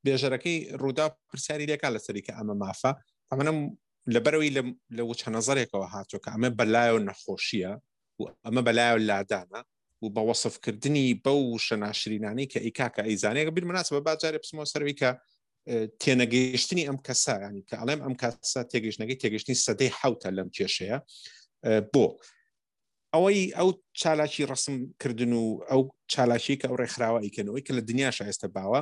بێژەرەکەی ڕوودا پرسیاری لێکا لەسەری کە ئەمە مافە ئەمەم لەبەرەوەی لە وچە نەزەرێکەوە هاتووە کە ئەمە بەلایە و نەخۆشیە و ئەمە بەلایە و لادانە و بە وەسفکردنی بەو شەناشرینانەی کە ئیکاکە ئەیزانەیە بیر مناسبە باجارێ پسمەوە سەروی کە تێنەگەیشتنی ئەم کەسانی کە ئەڵێم ئەم کەسە تێگەشتنەکەی تێگەشتنی سەدەی حوتە لەم کێشەیە بۆ ئەوەی ئەو چالاکی ڕسمکردن و ئەو چالاکی کە ئەو ڕێکخراوە ئیکەنەوەی کە لە دنیاش ئێستا باوە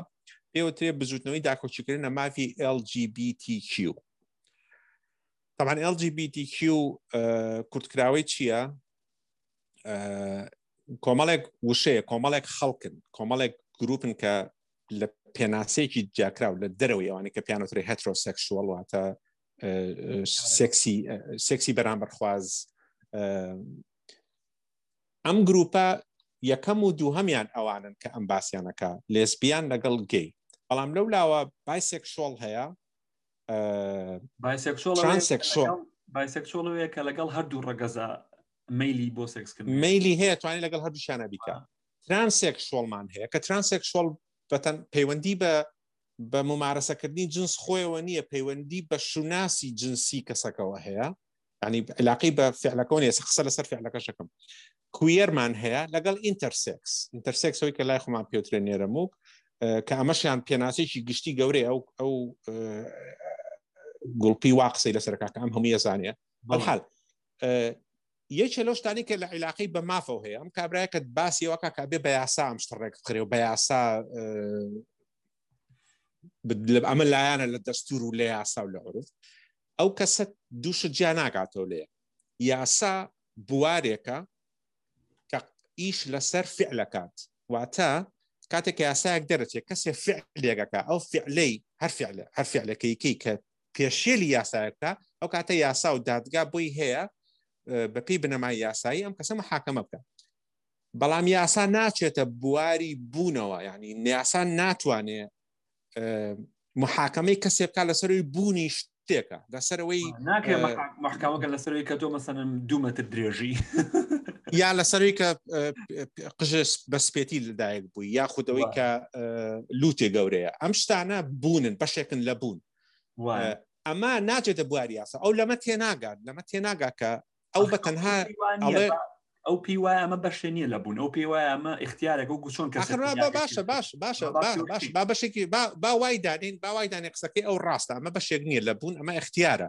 پێوترێ بزوتنەوەی داکۆچیکردنە مافی ئێل جی بی تی کیو طبعا ئێل جی بی تی کیو کورتکراوەی چییە؟ کۆمەڵێک وشەیە کۆمەڵێک خەڵکن کۆمەڵێک گروپن کە لە پێناسەیەکی جیاکراو لە دەرەوەی ئەوانەی کە پیانوترێ هێترۆسێکسوەڵ واتە سێکسی بەرامبەرخواز ئەم گروپە یەکەم و دووهەمیان ئەوانن کە ئەم باسییانەکە لێسبیان لەگەڵ گەی بەڵام لەو لاوە بایسێکسوەڵ هەیە بایسێکسوەڵەوەیە کە لەگەڵ هەردوو ڕەگەزە مەیلی بۆ سێکسکرد مەیلی هەیە توانێت لەگەڵ هەردووشیانە بیکە ترانسێکسوەڵمان هەیە کە ترانسێکسوەڵ بەتەن پەیوەندی بە بە ممارەسەکردنی جنس خۆیەوە نییە پەیوەندی بە شوناسی جنسی کەسەکەوە هەیە ینی علاقی بە فعلەکەەوە نیە قسە لەسەر فعلەکەشەکەم کوێرمان هەیە لەگەڵ ئینتەرسێکس ئینتەرسێکسەوەی کە لای خۆمان پێوترێن نێرەمووک کە ئەمەشیان پێناسێکی گشتی گەورەیە ئەو ئەو گوڵپی واقسی لەسەرکاکە ئەم هەموو یەزانە بەڵحال یەکێ لەشتانی کە لە عیلاقی بە مافەو هەیە ئەم کابراایەکەت باسیەوەکە کابێ بە یاسا ئەم شتڕێک بخرێ و بە یاسا ئەمە لایەنە لە دەستور و لە یاسا و لە عروف ئەو کەسە دووشت جیا ناکاتەوە لێ یاسا بوارێکە کە ئیش لەسەر فعلەکات واتە کاتێک یاسایەک دەرەچێت کەسێ فعلێکەکە ئەو فعلەی هەر فعلەکەیکەی کە پێشێلی یاسایەکە ئەو کاتە یاسا و دادگا بۆی هەیە بەپی بنەمای یاسایی ئەم کەسەمە حاکەمە بکە بەڵام یاسا ناچێتە بواری بوونەوە یعنی نیاسان ناتوانێت محاکەمەی کەسێ بکە لەسەروی بوونی تێکە لەسەرەوەی ناکرێت محکاوەکە لەسەرەوەی کە تۆ مەسەنم دوو مەتر درێژی یا لەسەرەوەی کە قژ بەسپێتی لەدایک بووی یا خودەوەی کە لوتێ گەورەیە ئەم شتانە بوونن بەشێکن لە بوون ئەمە ناچێتە بواری یاسا ئەو لەمە تێناگات لەمە تێناگا کە ئەو بە تەنها ئەو پی وایە ئەمە بەشێ نیە لە بوون ئەو پێی وایە ئەمە اختیارێک ئەو گوچۆن کە باشە باش باشە باش با بەشێکی با وای دانین با وای دانێ قسەکەی ئەو ڕاستە ئەمە بەشێک نییە لە بوون ئەمە اختیارە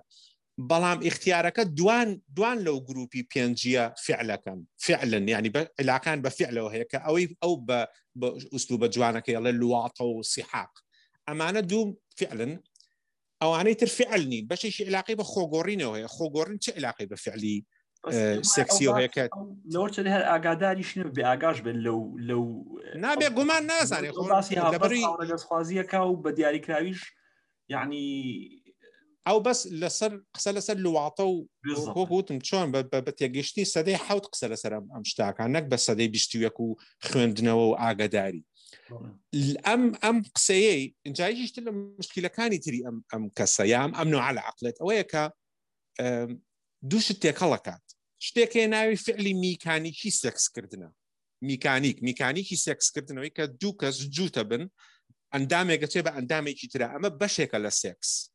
بەڵام اختیارەکە دوان دوان لەو گروپی پێنجیە فعلەکەن فعلن یعنی علاقان بە فعلەوە هەیە کە ئەوەی ئەو بە ئوسلوبە جوانەکەی ئەڵێ لواطە و سیحاق ئەمانە دوو فعلن ئەوانەی تر فعل نین بەشێکی علاقەی بە خۆگۆڕینەوە هەیە خۆگۆڕین چه علاقەی بە فعلی سێکسی و هەیەکات لەوەرچە هەر ئاگاداریشنە بێ ئاگاش بن لەو لەو نابێ گومان نازانێ خۆڕاستیخوازیەکە و بە دیاریکراویش یعنی ئەو بەس لەسەر قسە لەسەر لواتە و هۆگوتم چۆن بە تێگەشتی سەدەی حەوت قسە لەسەر ئەم شتاکان نەک بە سەدەی بیستویەک و خوێندنەوە و ئاگاداری ئەم ئەم قسەیەی ئەنجایشتر لە مشکلەکانی تری ئەم ئەم کەسە یام ئەمنۆ عە عقلێت ئەوەیە کە دوو شت تێکەڵەکات شتێکی ناوی فعلی میکانیکی سێکسکردنە میکانیک میکانیکی سێکسکردنەوەی کە دوو کەس جووتە بن ئەندامێکە چێ بە ئەندامێکی ترە ئەمە بەشێکە لە سێکس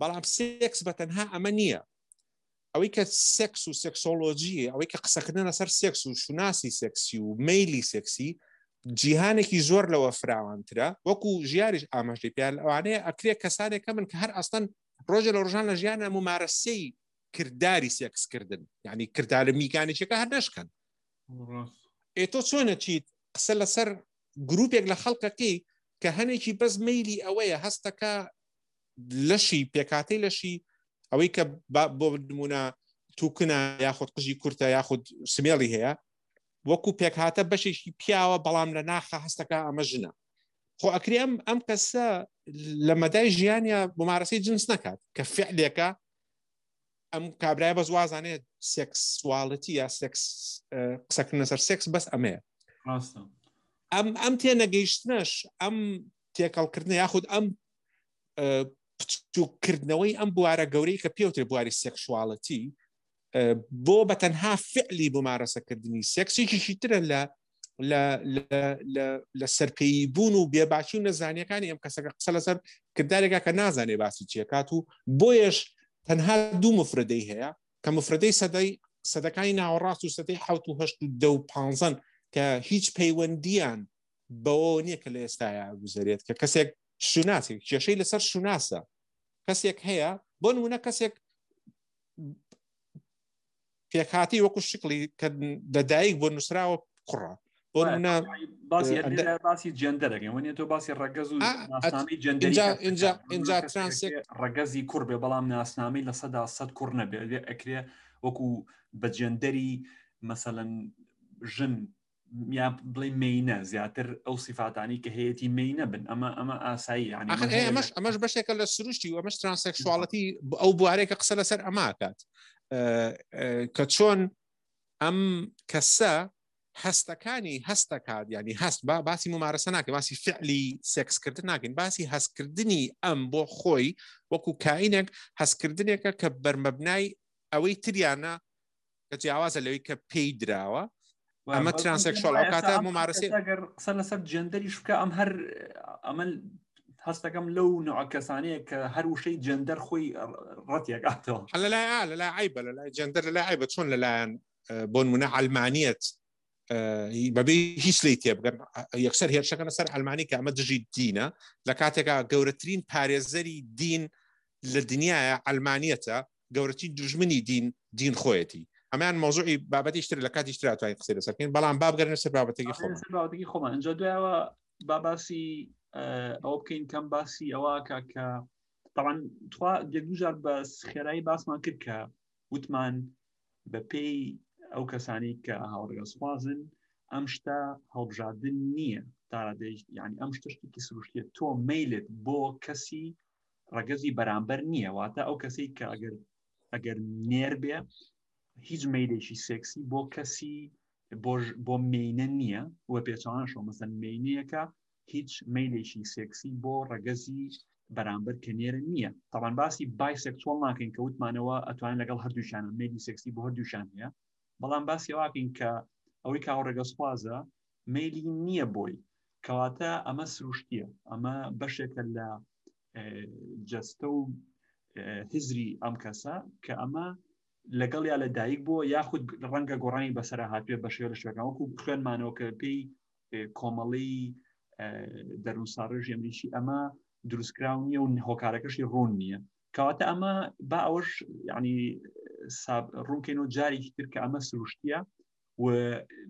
بەڵام سێکس بە تەنها ئەمە نییە ئەوەی کە سێکس و سێکسۆلۆژیە ئەوەی کە قسەکردنە سەر سێکس و شوناسی سێکسی و مەیلی سێکسی جیهانێکی زۆر لەوە فراوانترە وەکو ژیاریش ئاماژی پیان ئەوانەیە ئەکرێ کەسانێک کە من کە هەر ئەستان ڕۆژە لە ڕۆژان لە ژیانە ممارەسەی کردداری سێکسکردن یعنی کرددارە میکانێکێکە هەر نشکەن ئێ تۆ چۆنە چیت قسە لەسەر گرروپێک لە خەڵکەکەی کە هەنێکی بەس میلی ئەوەیە هەستەکە لەشی پێکاتی لەشی ئەوەی کە بۆ نمونە تووکنە یاخود قژی کورتە یاخود سمێڵی هەیە وەکو پێک هاتە بەشێکی پیاوە بەڵام لە ناخە هەستەکە ئەمە ژنە خۆ ئەکری ئەم ئەم کەسە لە مەدای ژیانە بمارەسەی جنس نکات کە فعلێکە ئەم کابرای بەز وازانێت سێکسواڵەتی یا سێکس قسەکردنە سەر سێکس بەس ئەمەیە ئەم ئەم تێنەگەیشتنەش ئەم تێکەڵکردنە یاخود ئەم پچووکردنەوەی ئەم بوارە گەورەی کە پێوتێ بواری سێکسواڵەتی بۆ بە تەنها فعلی بمارەسەکردنی سێکسیکیشی ترە لە لە سەرپێی بوون و بێباچی و نەزانیەکانی ئەم کەسەکە قسە لەسەر کردارێکا کە نازانێ باسی چیەکات و بۆیەش تەنها دوو مفرەدەی هەیە کە مفرەدەی سەدەی سەدەکانی ناوەڕاست و سەدەی حوت و هەشت و دە و پانزەن کە هیچ پەیوەندیان بەوە نییە کە لە ئێستاە گوزارێت کە کەسێک شوناسی کێشەی لەسەر شوناسە کەسێک هەیە بۆ نمونە کەسێک پێکهاتی وەکو شکلی کە دەدایک بۆ نووسراوە قڕە بۆ نمونە باسی جندەرەکە وێنێت تۆ باسی ڕگەز و ناسنامەی جندەرینجا ترانسێک ڕگەزی کوڕ بێ بەڵام ناسنامەی لە سەدا سەد کوڕ نەبێ ئەکرێ وەکو بە جندەری مەسەلەن ژن یا بڵێ مینە زیاتر ئەو سیفاتانی کە هەیەی مینە بن ئەمە ئەمە ئاسایی ئەمەش ئەمەش بەشێکە لە سروشتی و ئەمەش ترانسێکشواڵەتی ئەو بوارێکە قسە لەسەر ئەماکات کە چۆن ئەم کەسە هەستەکانی هەستەکات ینی هەست با باسی ممارەسە ناکە باسی فعلی سێکسکردن ناکەین باسی هەستکردنی ئەم بۆ خۆی وەکو کاینێک هەستکردنێکە کە بەرمەبنای ئەوەی تریانە کە جیاوازە لەوەی کە پێی دراوە ئەمە ترانسێکشۆڵ ئەو کاتە ممارەسە قسە لەسەر جندەریش بکە ئەم هەر ئەمە هەستەکەم لەو نوع کەسانەیە کە هەر وشەی جندەر خۆی ڕەتیەکاتەوە لە لای لە لای عیبە لە لای جندەر لە لای عیبە چۆن لەلایەن بۆ نمونە ئەڵمانیەت بەبێ هیچ لی تێ بگەن یەکسەر هێرشەکەنە سەر ئەلمانی کە ئەمە دژی دینە لە کاتێکا گەورەترین پارێزەری دین لە دنیاە ئەلمانیەتە گەورەتی دژمنی دین دین خۆیەتی ئەمان مۆزوعی بابەتیشتر لە کاتیشتراتوانین قسەی لەسەرکەین بەڵام بابگەرنە سەر بابەتێکی خۆمان بابەتێکی خۆمان ئەنجا دوایەوە باباسی ئەوە بکەین کەم باسی ئەوە کە کە تەعان توا یەک دوو جار بە خێرایی باسمان کرد کە وتمان بە پێی ئەو کەسانی کە هاوڕێگەسوازن ئەم شتە هەڵبژاردن نییە تاڕادێژ یعنی ئەم شتشتێکی سروشتیە تۆ مەیلت بۆ کەسی ڕگەزی بەرامبەر نییە واتە ئەو کەسی کە ئەگەر ئەگەر نێر بێ هیچ مەیلێکی سێکسی بۆ کەسی بۆ مینە نییە وە پێچوانە شۆ مەسەن مینەیەەکە هیچ مەیلێکی سێکسی بۆ ڕگەزی برامبر کنیره نیه. طبعا باسی بایسکسوال نکن که وقت و اتوان لگل هر دوشانه میدی سکسی به هر دوشانه. بلام باسی واقعی که اوی که اورگاس فازه میلی نیه بوی. کواتا اما سروشتیه. اما بشکل جستو هزری امکسه که اما لگل یال دایک بو یا خود رنگ گورانی بسرهاتوی بشیلش بگم که خون منو که پی کاملی درون سرش امریشی اما دروس کراونیه و نهکارکش رونیه کاته اما باعث یعنی سب رون کنن جاری کتر که اما سرشتیه و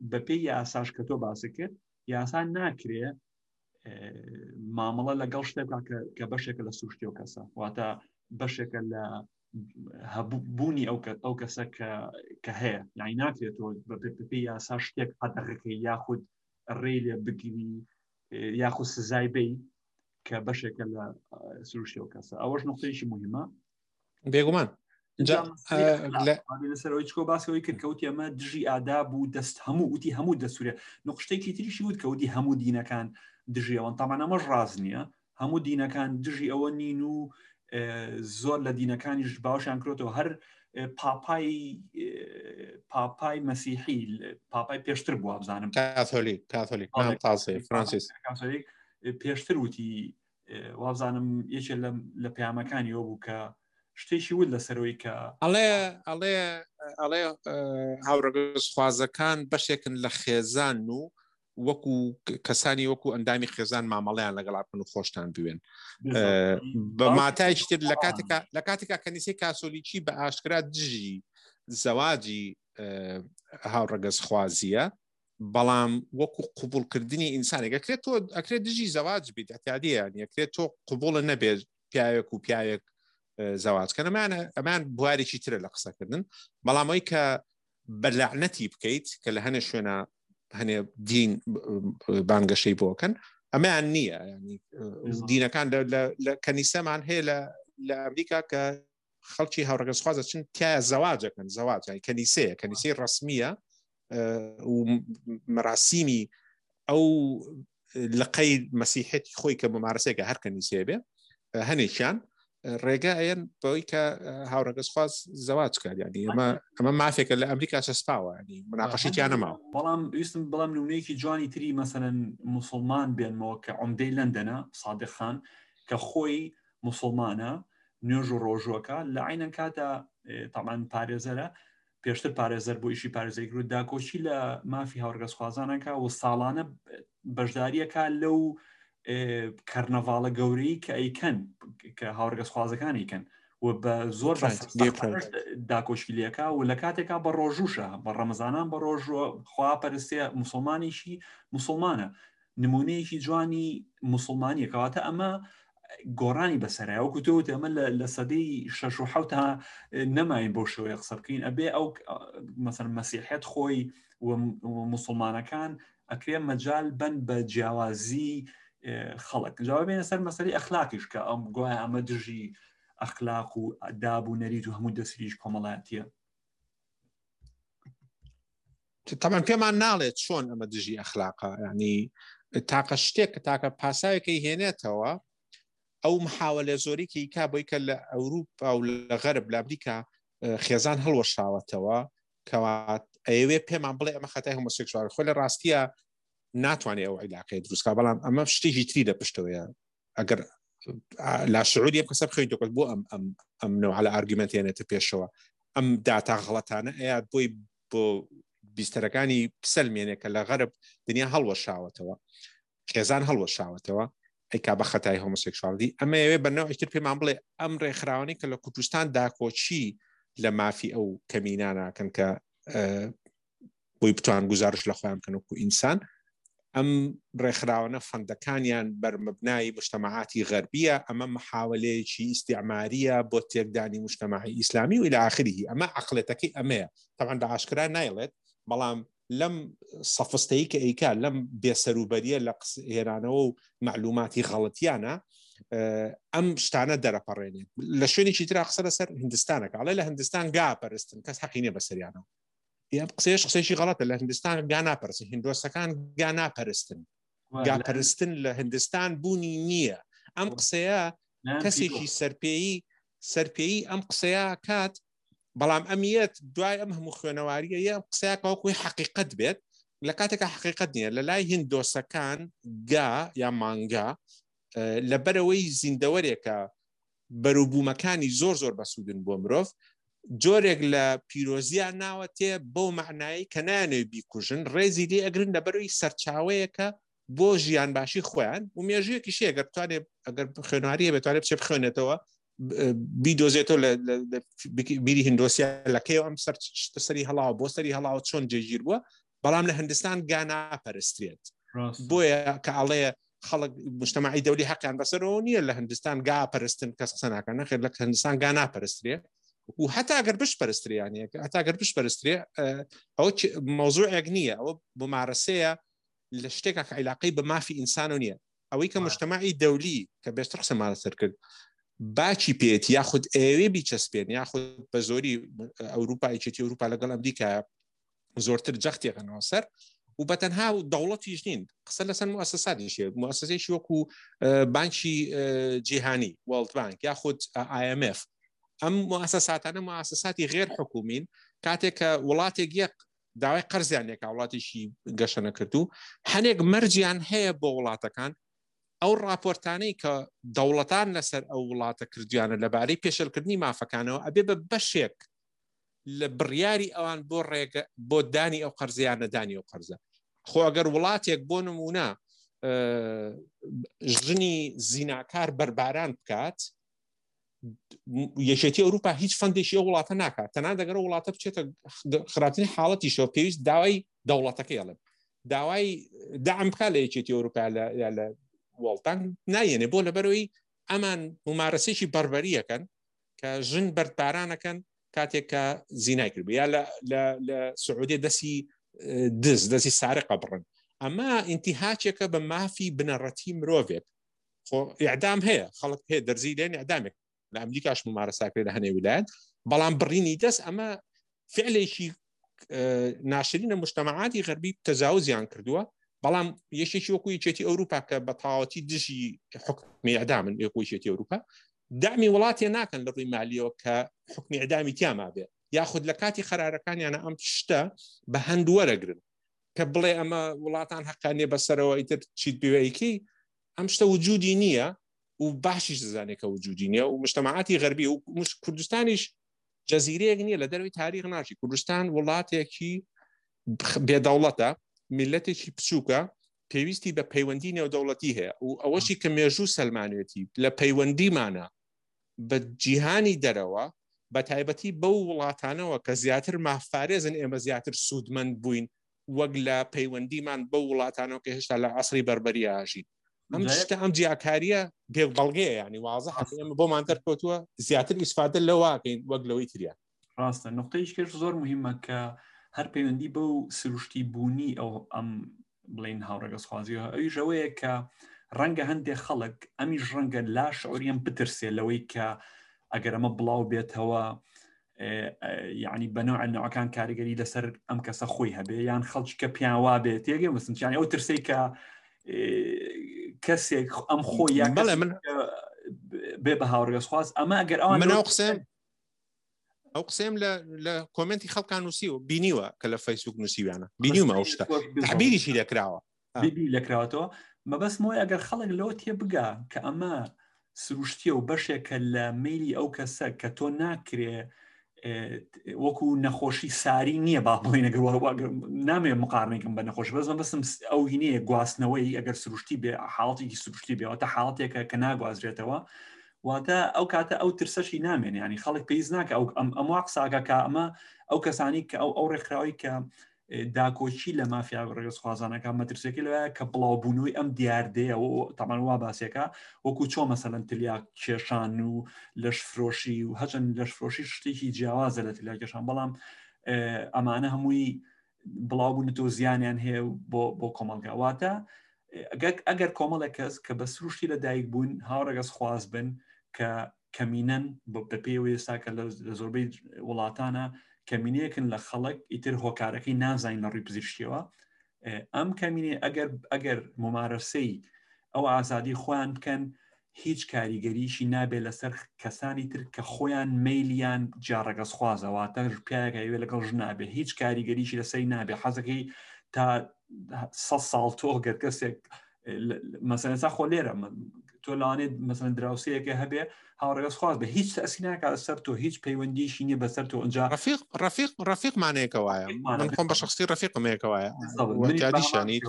به پی اساس کتو باسکت یا اصلا نکره معامله لگلش تبع که بشکل سرشتیو کسا و تا بشکل هبوني أو ك أو كسا ك كهيا يعني ناتي تو ب ب بيا ساشتك حدا ياخد الريلة بجي ياخد سزايبي كبشكل سلوشي أو كسا أولش نقطة شيء مهمة بيجومان جا لا أنا سألويش كوب بس ويكر كودي أما درجي آداب ودست همو ودي همو دستوري نقطة كتير شيء ود كودي همو دينا كان درجي أو طبعا أنا مش رازنية همو دينا كان درجي أو نينو زور لدينا كانش باوشان كروتو هر پاپای پاپای مسیحی پاپای پیشتر بو ابزانم کاتولیک کاتولیک نام تاسه فرانسیس کاتولیک پیشتر وتی و ابزانم یچ ل پیامکان یوبو کا شتی شی ول سروی کا علی علی علی هاورگس خوازکان بشکن لخیزانو وكو كساني وكو اندامي خزان معاملان لقلاب كنو خوشتان بوين بما تايشتر لكاتكا لكاتكا كنيسي كاسوليكي باشكرا دجي زواجي هاو رقص خوازية بلام وكو قبول كردني انساني اكريتو اكري دجي زواج بيد اعتيادية يعني اكريتو قبول نبي بيايك و بيايك زواج كان امان امان بواري شتر لقصة كردن بلام ايكا بلعنتي بكيت كالهن شونا هني دين بانجا شيء بوكن أما عنية يعني دينا كان ل ل كنيسة معن هي ل لأمريكا كخلشي هورجس خاصة شن كزواج كان زواج يعني كنيسة كنيسة رسمية ومراسمي أو لقي مسيحية خوي كممارسة كهر كنيسة به هني شان رجاءً بويك هورجس خاص زواج كان يعني ما ما معرفك الأمريكا شسباو يعني مناقشتي أنا معه. بلام يستم بلام نونيكي جواني تري مثلاً مسلمان بين موقع عمدي لندنا صادق خان كخوي مسلمانة نيوجو روجوكا لعينا كاتا طبعاً باريزلا بيشتر باريزر بويشي باريزر يقول داكوشي لا ما في هورجس خاصانا كا والصالانة بجدارية كا لو کارناوال گوری که ایکن که هورگس خوازکان ایکن و به زور بس داکوشیلیه که و لکاته که بر روزوشه بر رمضانان بر روزو خواه پرسته مسلمانیشی مسلمانه نمونهیشی جوانی مسلمانیه که وقتا اما گورانی بسره او کتوت اما لصدی ششوحوتها نمایی بوشو یقصر کین ابی او مثلا مسیحیت خوی و مسلمانه کان اکریم مجال بن بجوازی خلق جوابين سر مسألة أخلاقيش كأم جواه مدرجي أخلاق وأداب ونريد وهمود سريج كمالاتية. طبعاً في معناه شون مدرجي أخلاقه يعني تعقشتك تعق بحسائك هنا توا أو محاولة زوري كي كابويك لأوروبا أو لغرب لأمريكا خيزان هلو شعوة توا كوات أيوة في معاملة ما خاتهم مسيكشوار خل الرأسية ناتواني أو علاقة دروس كابلام أما فشتي جتريدة بشتويا أجر لا شعور يبقى سب خيدو كل بو أم أم أم نوع على أرجمنتي أنا تبي شوا أم داتا غلط أنا قاعد بوي بو بيستركاني بسلم يعني كلا غرب دنيا هلوة شعوة توا خزان هلوة شعوة توا أي كابختاي هوموسيكشواليتي أما يبقى بالنوع يشتري في معاملة أمر إخراني كلا كردستان داكوشي لما في أو كمينانا كان ك بوي بتوان جزارش لخوام كانوا كو إنسان أم رخراونا فندكانيان بر مبناي مجتمعاتي غربية أمام محاولة شيء استعمارية بوتيرداني مجتمعي إسلامي وإلى آخره أما عقلتك أما طبعا دعشكرا نايلت بلام لم صفستيك إيكا لم بيسروبرية لقص هيرانو معلوماتي غلطيانا أم شتانا درا بريني لشوني شي ترى أقصر سر هندستانك على لا هندستان قا برستن كاس حقيني بسريانو يا قصيش قصيش غلط الهندستان غانا برس هندوسكان غانا برستن غا برستن الهندستان بوني نيه ام قصيا کەسێکی سەرپێیی سەرپێیی ئەم قسەیە کات، بەڵام ئەمیەت دوای ئەم هەموو خوێنەواریە یە ئەم قسەیە کەوەکوی حەقیقەت بێت لە کاتێکە حەقیقەت نییە. لە لای هیندۆسەکان گا یا مانگا لە بەرەوەی زیندەوەرێکە بەرووبوومەکانی زۆر زۆر بەسوودن بۆ مرۆڤ، جۆرێک لە پیرۆزیان ناوەتێ بەو معنایی کە نانەوێت بیکوژن، ڕێزی لێ ئەگرن لە بەرەوەی سەرچاوەیەکە بۆ ژیان باشی خۆیان و مێژوویەکیشی ئەگەر بتوانێ ئەگەر خوێنواریە بتوانێت بچێ بخوێنێتەوە بیدۆزێتەوە لە بیری هیندۆسیا لە کەیەوە ئەم سەر سەری هەڵاوە بۆ سەری هەڵاوە چۆن جێگیر بووە، بەڵام لە هەندستان گا ناپەرسترێت، بۆیە کە ئەڵەیە خەڵک مجتەماعی دەولی حەقیان بەسەرەوە نییە لە هەندستان گا پەرستن کەس قسە ناکەن، نەخێر لە هەندستان گا ناپەرسترێت و حتی اگر بش پرستری یعنی حتی اگر بش پرستری او موضوع اغنيه او بممارسه لشتك علاقه بما في انسانيه او كمجتمعي دولي كبيسترس مارسك باچی پیت یاخد ایوی بیچسپین یاخد بزوری اوروبا ایچ اوروبا لقل امریکا زورتر جختي غناصر وبتنها دولت يجنين قسلسن مؤسسات شي مؤسسه شي وكو بانشي جهاني وورلد بانك ياخد اي ام اف ام مؤسساتنا مؤسساتي غير حكومين كاتك ولاتك يق داوي قرض يعني كولاتي شي قشنا كردو حنيق مرجعن هي بولاتا كان او رابورتاني كدولتان لسر او ولاتا كرديان اللي بعري بيشل كردني ما فكانوا ابي ببشك لبرياري اوان بوريك بوداني او قرضيان داني او قرضه خو اگر ولاتك بونمونا جني زيناكار برباران بكات یەشێتی ئەوروپا هیچ فەندێکی ئەو وڵاتە ناکات، تەنها دەگەرە وڵاتە بچێتە خراپترین حاڵەتی شەوە پێویست داوای دەوڵەتەکەیڵێت داوای دەعم بکا لە یەکێتی ئەوروپا لە وۆڵد بانک نایەنێ، بۆ لەبەرەوەی ئەمان ممارەسێکی بەربەریەکەن کە ژن بەردبارانەکەن کاتێک کە زینای کرد یا لە سعودێ دەسی دز دەسی سارقە بڕن، ئەمە ئینتیهاچێکە بە مافی بنەڕەتی مرۆڤێت. خۆ ئیعدام هەیە، خەڵک هەیە دەرزی لێن ئیعدامێک لە ئەمریکاش ممارەساکرێت لە هەنێ ویلایەت، بەڵام بڕینی دەست ئەمە فعلێکی ناشرینە مجتەمەعاتی غەربی تەجاوزیان کردووە، بەڵام یەشێکی وەکو یەکێتی ئەوروپا کە بە تەواوەتی دژی حکمی ئیعدامن وەکو یەکێتی ئەوروپا دامی وڵاتێ ناکەن لە ڕووی مالیەوە کە حکمی ئیعدامی تیاما بێت، یاخود لە کاتی قەرارەکانیانە ئەم شتە بە هەند وەرەگرن کە بڵێ ئەمە وڵاتان حەقانێ بەسەرەوە ئیتر چیت بوێیکی، ئەم شتە وجودی نییە و باشیش زانێک کە وجودی نیە و مجتەمەعاتی غەربی و کوردستانیش جەزیرەیەک نیە لە دەروی تاریخ ناشی. کوردستان وڵاتێکی بێدەوڵەتە، ملەتێکی بچووکە، پێویستی بە پەیوەندی نێودەوڵەتی هەیە و ئەوەشی کە مێژوو سەلمانوێتی لە پەیوەندیمانە بە جیهانی دەرەوە بە تایبەتی بەو وڵاتانەوە کە زیاتر مافارێزن ئێمە زیاتر سوودمەند بووین وەک لە پەیوەندیمان بەو وڵاتانەوە کە هێشتا لە عەسری بەربەری ئاژین. ئەم شتە ئەم جیاکاریە بێ بەڵگەیە، یعنی وازە ئێمە بۆمان دەرکەوتووە زیاتر ئیسفادە لەواکەین وەک لەوەی تریان. ڕاستە نقطەیش کرد زۆر مهمە کە هەر پەیوەندی بەو سروشتی بوونی ئەو ئەم بڵین هاوڕێگەسخوازیەوە ئەویش ئەوەیە کە ڕەنگە هەندێک خەڵک ئەمیش ڕەنگە لا شعوریان بترسێ لەوەی کە ئەگەر ئەمە بڵاو بێتەوە یعنی بەنەوعە نەوەکان کاریگەری لەسەر ئەم کەسە خۆی هەبێ یان خەڵکی کە پیان وا بێت یەکێ مەسن یانی ئەو ترسەی کە کەسێک ئەم خۆیان بێ بە هاوڕێگەسخواز. ئەمە ئەگەر ئەو قسەم ئەو قسەم لە کۆمنتی خەڵکان نووسیوە بینیوە کە لە فەیسبوک نووسیویانە بینیومە ئەو شتە تعبیریشی لەکراوە بیبی لەکراوەتەوە مەبەست مۆی ئەگەر خەڵک لەوە تێ بگا کە ئەمە سروشتیە و بەشێکە لە مەیلی ئەو کەسە کە تۆ ناکرێ وەکو نەخۆشی ساری نییە باڵینەگەوەگەر نامێ مقارنێکم بە نەخۆش بەزم بەسم ئەو هینەیە گواستنەوەی ئەگەر سروشتی بێ حاڵاتێکی سروشتی بێەوەتە حاڵاتێکە کە ناگوازرێتەوە، واتە ئەو کاتە ئەو ترسەشی نامێن ینی خەڵک پێیز ناکە ئەو ئەموا قساگە کە ئەمە ئەو کەسانی کە ئەو ئەو ڕێکخراوی کە داکۆچی لە مافیا ڕێگەسخوازانەکە مەترسێکی لەوە کە بڵاوبوونەوەی ئەم دیاردەیە و تامان وا باسیەکە وەکو چۆ مەسەلەن تلیا کێشان و لەشفرۆشی و هەچەند لەشفرۆشی شتێکی جیاوازە لە تلیا کێشان، بەڵام ئەمانە هەمووی بڵاوبوونەوە زیانیان هەیە بۆ بۆ کۆمەڵگەواتە ئەگەر کۆمەڵێک کەس کە بە سروشتی لەدایک بوون هاوڕێگەسخواز بن کە کەمینەن بە پێوە ئێستا کە لە زۆربەی وڵاتانە کەمینەیەکن لە خەڵک ئیتر هۆکارەکەی نازانین لە ڕووی پزیشتیەوە، ئەم کەمینێ ئەگەر ئەگەر ممارەسەی ئەو ئازادی خۆیان بکەن هیچ کاریگریشی نابێ لەسەر کەسانی تر کە خۆیان میلیان جارەگەز خوازەواتە پیاکەوێ لەگەڵ ژنابێ هیچ کاریگەریشی لەسەی نابێ حەزەکەی تا سەد ساڵ تۆ گەر کەسێک مەسەلەسا خۆ لێرە تۆ لەوانێت مەسەن دراوسەیەکە هەبێ هاوڕێگەز خواز بە هیچ تەسی ناکات لەسەر تۆ هیچ پەیوەندیشی نیە بەسەر تۆ ئەنجا ڕەفیق ڕەفیق ڕەفیق مانەیەکە وایە من خۆم بە شەخسی ڕەفیقم یەکە وایە وەتیادیشانی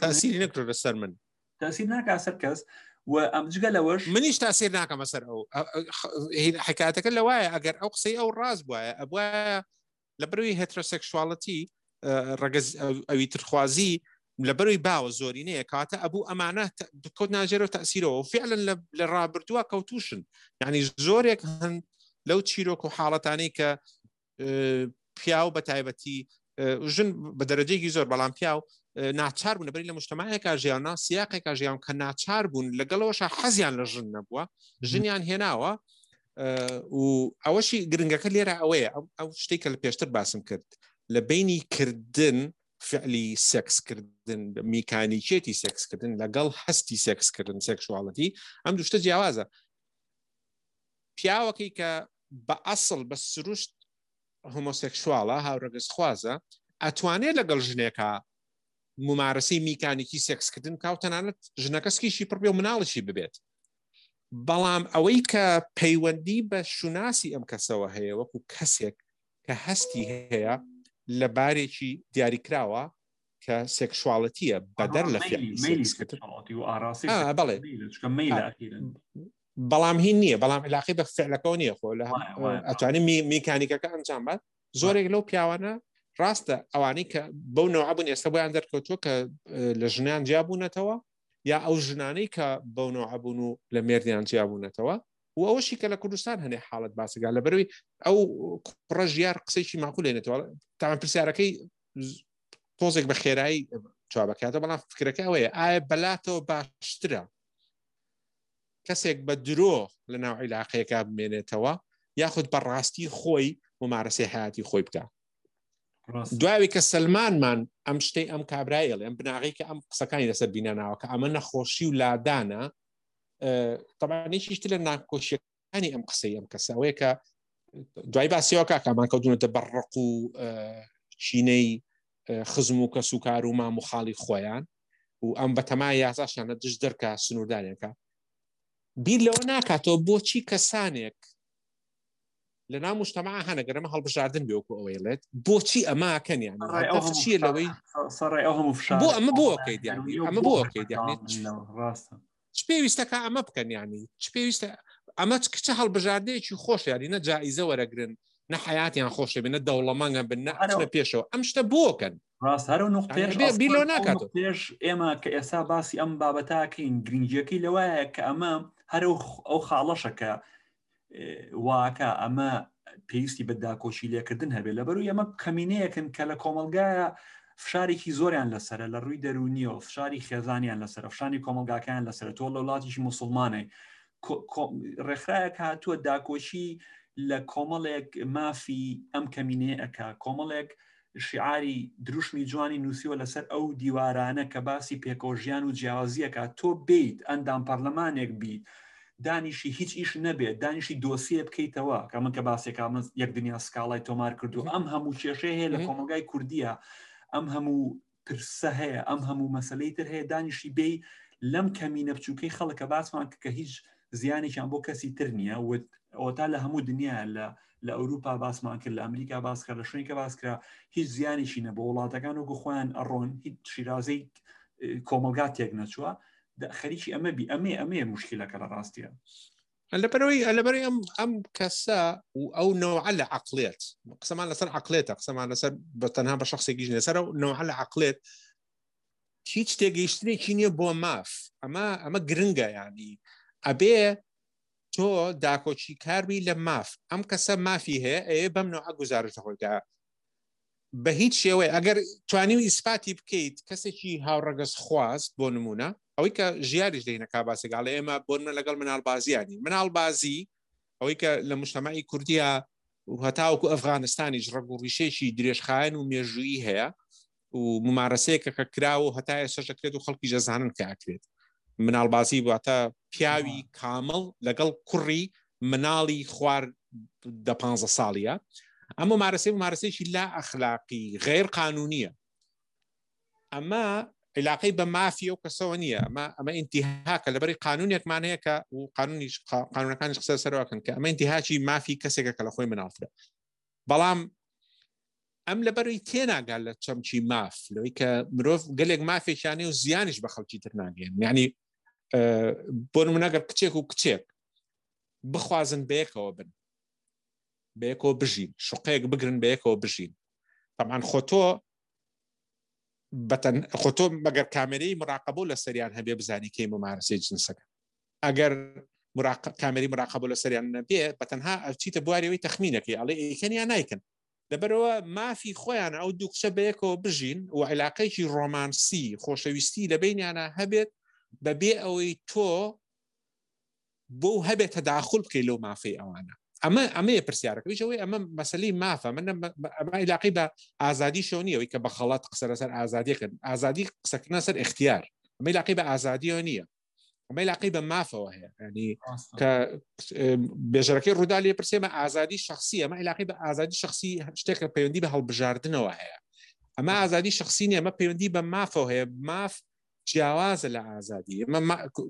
تەسیری نەکرد لەسەر من تەسیر ناکات سەر کەس و امجگە لەوەش منیش تاسیر ناکەم بەسەر ئەو حکایەتەکە لەوایە ئەگەر ئەو قسەی ئەو ڕاست بوایە ئەبوایە لەبەروی هێترۆسێکشواڵەتی ڕەگەز ئەوی ترخوازی لەبەروی باوە زۆرینەیە کاتە ئەبوو ئەمانە کۆت ناژێرەوە تاسیرەوە و فعلا لە ڕابردووە کەوتوشن یعنی زۆرێک هەن لەو چیرۆک و حاڵەتانەی کە پیاو بە تایبەتی ژن بە دەرەجەیەکی زۆر بەڵام پیاو ناچار بوون لەبەری لە مجتەماعێکا ژیان و سیاقێکا ژیان کە ناچار بوون لەگەڵەوەشە حەزیان لە ژن نەبووە ژنیان هێناوە و ئەوەشی گرنگەکە لێرە ئەوەیە ئەو شتێک کە لە پێشتر باسم کرد لە بینی کردن فعلی سێکسکردن میکانیکێتی سێکسکردن لەگەڵ هەستی سێکسکردن سێکشواڵەتی ئەم دوو شتە جیاوازە پیاوەکەی کە بە ئەسڵ بە سروشت هۆمۆسێکشواڵە هاوڕەگەزخوازە ئەتوانێت لەگەڵ ژنێکە ممارەسەی میکانیکی سێکسکردن کاو تەنانەت ژنەکەسکیشی پڕبێ و مناڵشی ببێت بەڵام ئەوەی کە پەیوەندی بە شوناسی ئەم کەسەوە هەیە وەکو کەسێک کە هەستی هەیە لە بارێکی دیاریکراوە کە سێکشواڵەتیە بەدەر لە بڵێ بەڵام هی نییە بەڵام علاقی بە فعلەکەەوە نییە خۆ لە ئەتوانێت میکانیکەکە ئەنجام بات زۆرێک لەو پیاوانە ڕاستە ئەوانەی کە بەو نەوعبوون ئێستا بۆیان دەرکەوتووە کە لە ژنیان جیابوونەتەوە یا ئەو ژنانەی کە بەو نەوعبوون و لە مێردیان جیابوونەتەوە و ئەوەشی کە لە کوردستان هەنێ حاڵەت باسەگا لە بەروی ئەو کوڕە ژیار قسەیشی ماقولێنێتەوە تاوان پرسیارەکەی تۆزێک بە خێرایی چوابکاتەوە بەڵام فکرەکە ئەوەیە ئایا بەلاتەوە باشترە کەسێک بە درۆ لە ناو عیلاقەیەکا بمێنێتەوە یاخود بەڕاستی خۆی ممارەسەی حیاتی خۆی بکە دوایوی کە سلمانمان ئەم شتەی ئەم کابرایەڵ ئەم بناغی کە ئەم قسەکانی لەسەر بینەناوە کە ئەمە نەخۆشی و لادانە تەبانێکیشتی لە ناکۆشیەکانی ئەم قسەی ئەم کەسە ئەوەیە کە دوای باسیەوەکە کامان کەوتونەتە بەڕق و چینەی خزم و کەس و کار و مام و خاڵی خۆیان و ئەم بەتەمای یاساشیانە دشت دەرکە سنووردانێکە بیر لەوە ناکاتەوە بۆچی کەسانێک لە ناو مجتەماع هەنە گەرەمە هەڵبژاردن بێوەکو ئەوەیڵێت بۆچی ئەماکەن یان چیە لەوەی بۆ ئەمە بۆکەیت ئەمە بۆکەیت چ پێویستەکە ئەمە بکەن یانی چ پێویستە ئەمە کچە هەڵبژاردەیەکی خۆش یاری نە جائزە وەرەگرن نە حیاتیان خۆشێ بێنە دەوڵەمەنگە بن نەچنە پێشەوە ئەم شتە بۆکەن ڕاست هەرو نوقتێشبیلۆ ناکاتەوە پێش ئێمە کە ئێستا باسی ئەم بابەتاکەین گرنگیەکەی لەوایە کە ئەمە هەرو ئەو خاڵەشەکە واکە ئەمە پێویستی بەداکۆشی لێکردن هەبێت لەبەروی ئەمە کەمینەیەکن کە لە کۆمەلگایە فشارێکی زۆریان لەسرە لە ڕووی دەرونیەوە فشاری خێزانیان لەسەر فشانی کۆمەلگاکەیان لەسەر تۆ لە وڵاتیشی موسڵمانەی ڕێکخراەک هاتووە داکۆشی لە کۆمەڵێک مافی ئەم کەمینەیەەکە کۆمەڵێک شیعاری دروشمی جوانی نووسیوە لەسەر ئەو دیوارانە کە باسی پێکۆژیان و جیاوازیەکە تۆ بیت ئەندام پەرلەمانێک بیت دانیشی هیچ ئیش نەبێت دانیشی دۆسیە بکەیتەوە کە من کە باسێکا من یەک دنیا سکاڵای تۆمار کردو ئەم هەموو کێشەیە هەیە لە کۆمەلگای کوردیە ئەم هەموو پرسە هەیە ئەم هەموو مەسلەی تر هەیە دانیشی بێ لەم کەمینە بچووکەی خەڵکە باسمان کە هیچ زیانێکیان بۆ کەسی تر نییە ئەوەتا لە هەموو دنیا لە لە ئەوروپا باسمان کرد لە ئەمریکا باسکە لە شوێنی کە باسکرا هیچ زیانیشی نە بۆ وڵاتەکان وەکو خۆیان ئەڕۆن هیچ شیرازەی کۆمەلگا تێک نەچووە خەریکی ئەمە بی ئەمێ ئەمێ مشکلەکە لە ڕاستیە لەبەرەوەی لەبەرەی ئەم ئەم کەسە و ئەو نەوعە لە عەقڵێت قسەمان لەسەر عەقڵێتە قسەمان لەسەر بەتەنها بە شەخصێکیش لەسەر ئەو نەوعە لە عەقڵێت هیچ تێگەیشتنێکی نییە بۆ ماف ئەمە ئەمە گرنگە یانی ئەبێ تۆ داکۆچی کاربی لە ماف ئەم کەسە مافی هەیە ئەیە بەم نەوعە گوزارشتە خۆیدا بە هیچ شێوەیە ئەگەر توانی و ئیسپاتی بکەیت کەسێکی هاوڕەگەزخواز بۆ نمونە ئەوەی کە ژیاریش دەینەکا باسێکگاڵ ئێمە بۆنمە لەگەڵ منالبازیانی منالبازی ئەوەی کە لە مجتەماعی کوردیە هەتاوەکو ئەفغانستانیش ڕگوڕیشێکی درێژخایەن و مێژویی هەیە و ممارەسەیەکە کە کراوە هەتایە سەرژەکرێت و خەڵکی جەزانن کاکرێت منالبازی بواتە پیاوی کامل لەگەڵ کوڕی مناڵی خوار دە پانزە ساڵیە. ئەمە مارەسەی مارەسەیەکی لا ئەخلاقی غیر قانونیە. ئەمە علاقەی بە مافیە و کەسەوە نییە، ئەمە ئینتیهاکە لەبەری قانونێکمان هەیە کە و قانونەکانیش قسە سەرواکەن کە ئەمە ئینتیهاکی مافی کەسێکە کە لە خۆی مناڵترە. بەڵام ئەم لەبەری تێناگەل لە چەمچی ماف لەوەی کە مرۆڤ گەلێک مافێکیانێ و زیانیش بە خەڵکی تر ناگەێن. یعنی بۆ نمونەگەر کچێک و کچێک بخوازن بەیەکەوە بن، بەیەکەوە بژین، شوقەیەک بگرن بەیەکەوە بژین. تەمان خۆتۆ بەتەن خۆتۆ مەگەر کامێرەی مراقەبە لە سەریان هەبێ بزانی کەی ممارەسەی جنسەکە. ئەگەر کامێرەی مراقەبە لە سەریان نەبێ بەتەنها ئەچیتە بوارەوەی تەخمینەکەی ئەڵێ ئەیکەن یان نایکەن. لەبەرەوە مافی خۆیان ئەو دوو کچە بەیەکەوە بژین و علاقەیەکی ڕۆمانسی خۆشەویستی لە بینیانە هەبێت بەبێ ئەوەی تۆ بۆ هەبێت تەداخل بکەی لەو مافی ئەوانە. ئەمە ئەمەیە پرسیارەکەویش ئەوەی ئەمە مەسەلەی مافە من ئەمە علاقەی بە ئازادی شەو نییە ئەوەی کە بە خەڵات قسە لەسەر ئازادیکردن، ئازادی قسەکردنە سەر ئیختیار، ئەمە علاقەی بە ئازادیەوە نییە، ئەمە علاقەی بە مافەوە هەیە. یعنی کە بێژەرەکەی ڕوودالی پرسێمە ئازادی شخصی، ئەمە علاقەی بە ئازادی شخصی شتێکە پەیوەندی بە هەڵبژاردنەوە هەیە. ئەمە ئازادی شخصی نییە، ئەمە پەیوەندی بە مافەوە هەیە. ماف جیاوازە لە ئازادی.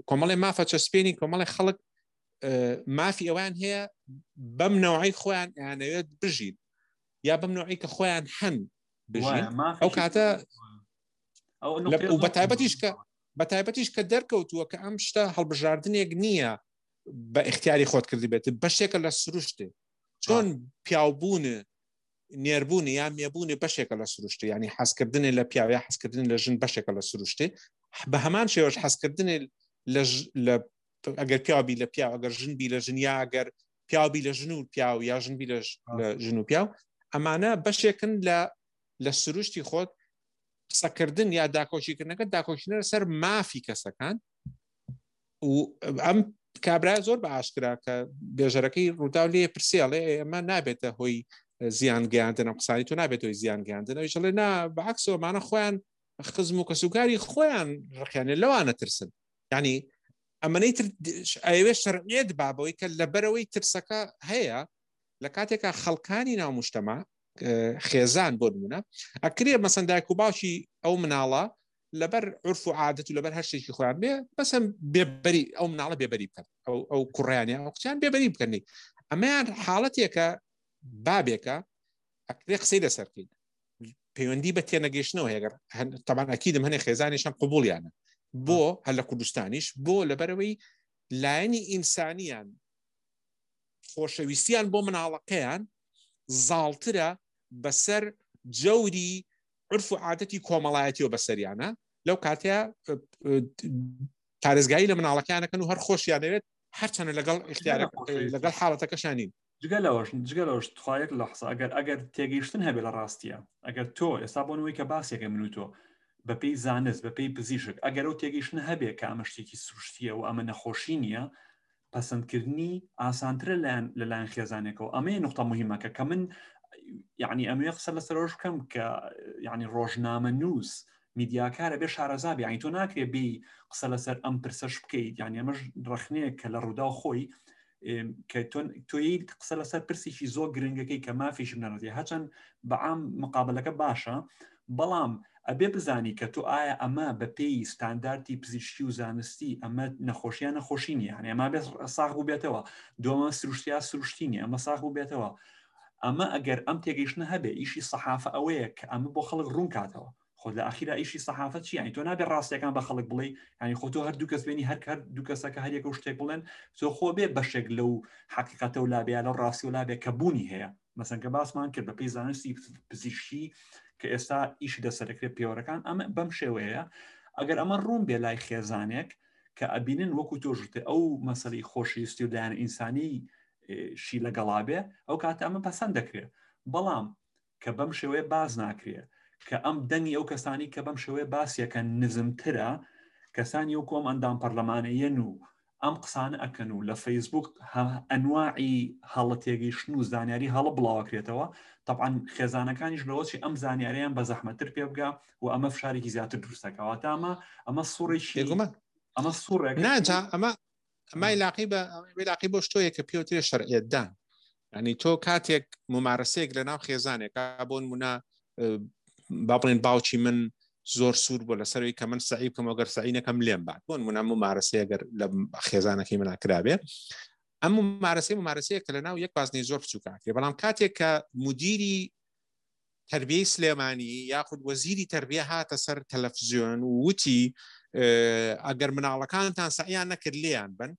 کۆمەڵی مافە چەسپێنی کۆمەڵی خەڵک مافی ئەوان هەیە بەم نەوعی خۆیان ئەیانەوێت بژین یا بەم نەوعی کە خۆیان هەن بژین. ئەو کاتە و بەتایبەتیش کە بەتایبەتیش کە دەرکەوتووە کە ئەم شتە هەڵبژاردنێک نییە بە ئیختیاری خۆت کردی بێت، بەشێکە لە سروشتێ چۆن پیاوبوونە نێربوونی یا مێبوونی بەشێکە لە سروشتێ. یعنی حەزکردنی لە پیاوە، حەزکردنی لە ژن بەشێکە لە سروشتێ. بە هەمان شێوەش حەزکردنی ئەگەر پیاوبی لە پیاو، ئەگەر ژنبی لە ژن، یا ئەگەر پیاوبی لە ژن و پیاو یا ژنبی لە ژن و پیاو، ئەمانە بەشێکن لە سروشتی خۆت. قسەکردن یا داکۆشیکردنەکە داکۆشینەرە سەر مافی کەسەکان و ئەم کابرای زۆر بە ئاشکرا کە بێژەرەکەی ڕووداو لێ پرسیڵێ ئەمە نابێتە هۆی زیان گەیاندنە، قسانی تۆ نابێت هۆی زیان گەیاندنەوەی شڵێ نا بەعکسەوەمانە خۆیان خزم و کەسوگاری خۆیان ڕخیانێ لەوانە ترسن. یعنی ئەمەەی ئەوێ شەرعیت بابەوەی کە لەبەرەوەی ترسەکە هەیە لە کاتێکە خەڵکانی ناومشتەما خێزان بۆ نمونە ئەکرێ مەسەن دایک و باوکی ئەو مناڵە لەبەر عرف و عادەت و لەبەر هەر شتێکی خۆیان بێ بەسم بێبەری ئەو مناڵە بێبەری بکەن، ئەو کوڕیانیان ئەو قچیان بێبەری بکەنی. ئەمەیان حاڵەتێکە بابێکە ئەکرێ قسەی لەسەرکەین، پەیوەندی بە تێنەگەیشتنەوە هەیە. تەمان ئەکیدم هەنێ خێزانیشان قبوڵیانە بۆ هەر لە کوردستانیش بۆ لەبەرەوەی لایەنی ئینسانیان خۆشەویستیان بۆ مناڵەکەیان زاڵترە بەسەر جەوری عرف و عادەتی کۆمەڵایەتیەوە بەسەریانە. لەو کاتەیە پارێزگایی لە مناڵەکانەکەن و هەر خۆشیانەوێت هەرچەنە لەگەڵ لەگەڵ حاڵەتەکەشانین. جگە لەوەش جگە لەوەش توخواەک لە حسا ئەگەر ئەگەر تێگەیشتن هەبێت لە ڕاستیە، ئەگەر تۆ ئێستا بۆنەوەی کە باسیەکە من و تۆ بەپێی زانست بەپێی پزیشک ئەگەر ئەو تێگەیشتن هەبێت کە ئەمە شتێکی سروشتیە و ئەمە نەخۆشی نییە، پەسەندکردنی ئاسانترە لەلایەن خێزانێکەوە. ئەمەیە نقطە مهمەکە کە من یعنی ئەمێ قسە لەسەرۆژ بکەم کە یعنی ڕۆژنامە نووس میدیاکارە بێ شارەزابی، یعنی تۆ ناکرێ بێ قسە لەسەر ئەم پرسەش بکەیت. یعنی ئەمەش درەخنەیە کە لە ڕووداو خۆی کە تۆی قسە لەسەر پرسیشی زۆر گرنگەکەی کە مافیشم نەڕێتی هەچەند بەعام مقابلەکە باشە، بەڵام ئەبێ بزانی کە تۆ ئایا ئەمە بە پێی ستانداردی پزیشکی و زانستی ئەمە نەخۆشییان نەخۆشی نیە، یعنی ئەمە بێ ساغ بێتەوە، دومە سروشتیا سروشتی نیە، ئەمە ساغ بێتەوە. ئەمە ئەگەر ئەم تێگەیشتنە هەبێ ئیشی سەحافە ئەوەیە کە ئەمە بۆ خەڵک ڕوونکاتەوە. خۆ لە ئاخیرا ئیشی سەحافەت چی؟ یعنی تۆ نابێت ڕاستیەکان بە خەڵک بڵێ، یعنی خۆ تۆ هەردوو کەس بێنی هەر هەر دوو کەسەکە هەر یەکەو شتێک بڵێن، تۆ خۆ بێ بەشێک لەو حەقیقەتە و لابێ لەو ڕاستی و لابێ کە بوونی هەیە. مەسەن کە باسمان کرد بە پێی زانستی پزیشکی کە ئێستا ئیشی دەسەرەکرێت پێوەرەکان ئەمە بەم شێوەیە. ئەگەر ئەمە ڕوون بێ لای خێزانێک کە ئەبینن وەکو تۆژتێ ئەو مەسەلەی خۆشەویستی و لایەن ئینسانی شی لەگەڵابێ، ئەو کاتە ئەمە پەسەند دەکرێت. بەڵام کە بەم شێوەیە باز ناکرێت کە ئەم دەنگی ئەو کەسانی کە بەم شێوەیە باسیەکە نزمترە، کەسانی ئەو کۆم ئەندام پەرلەمانەیەن و ئەم قسانە ئەکەن و لە فەیسبوک ئەنواعی هەڵە تێگەیشتن و زانیاری هەڵە بڵاوەکرێتەوە. تەبعاً خێزانەکانیش لەوەچی ئەم زانیاریان بە زەحمەتتر پێ بگا و ئەمە فشارێکی زیاتر دروستەکەەوە. تامە ئەمە سوڕێکی اما سورك ناجا اما ما يلاقيبه يلاقيبوش توي كبيوتر شرعيه دان يعني تو كاتيك ممارسيك لنا خزانه كابون منا بابلين باوتشي من زور سور ولا سروي كمان صعيب كما غير صعينه كاملين بعد بون منا ممارسيه غير خزانه كي من اكرابه اما ممارسه ممارسه كلنا ويك بازني زور فسوكا بلام كاتيك مديري تربیه سلیمانی یاخود وزیری تربیه هات سر تلفزیون وتی اگر مناڵەکان تان سعیان نکردلیان بن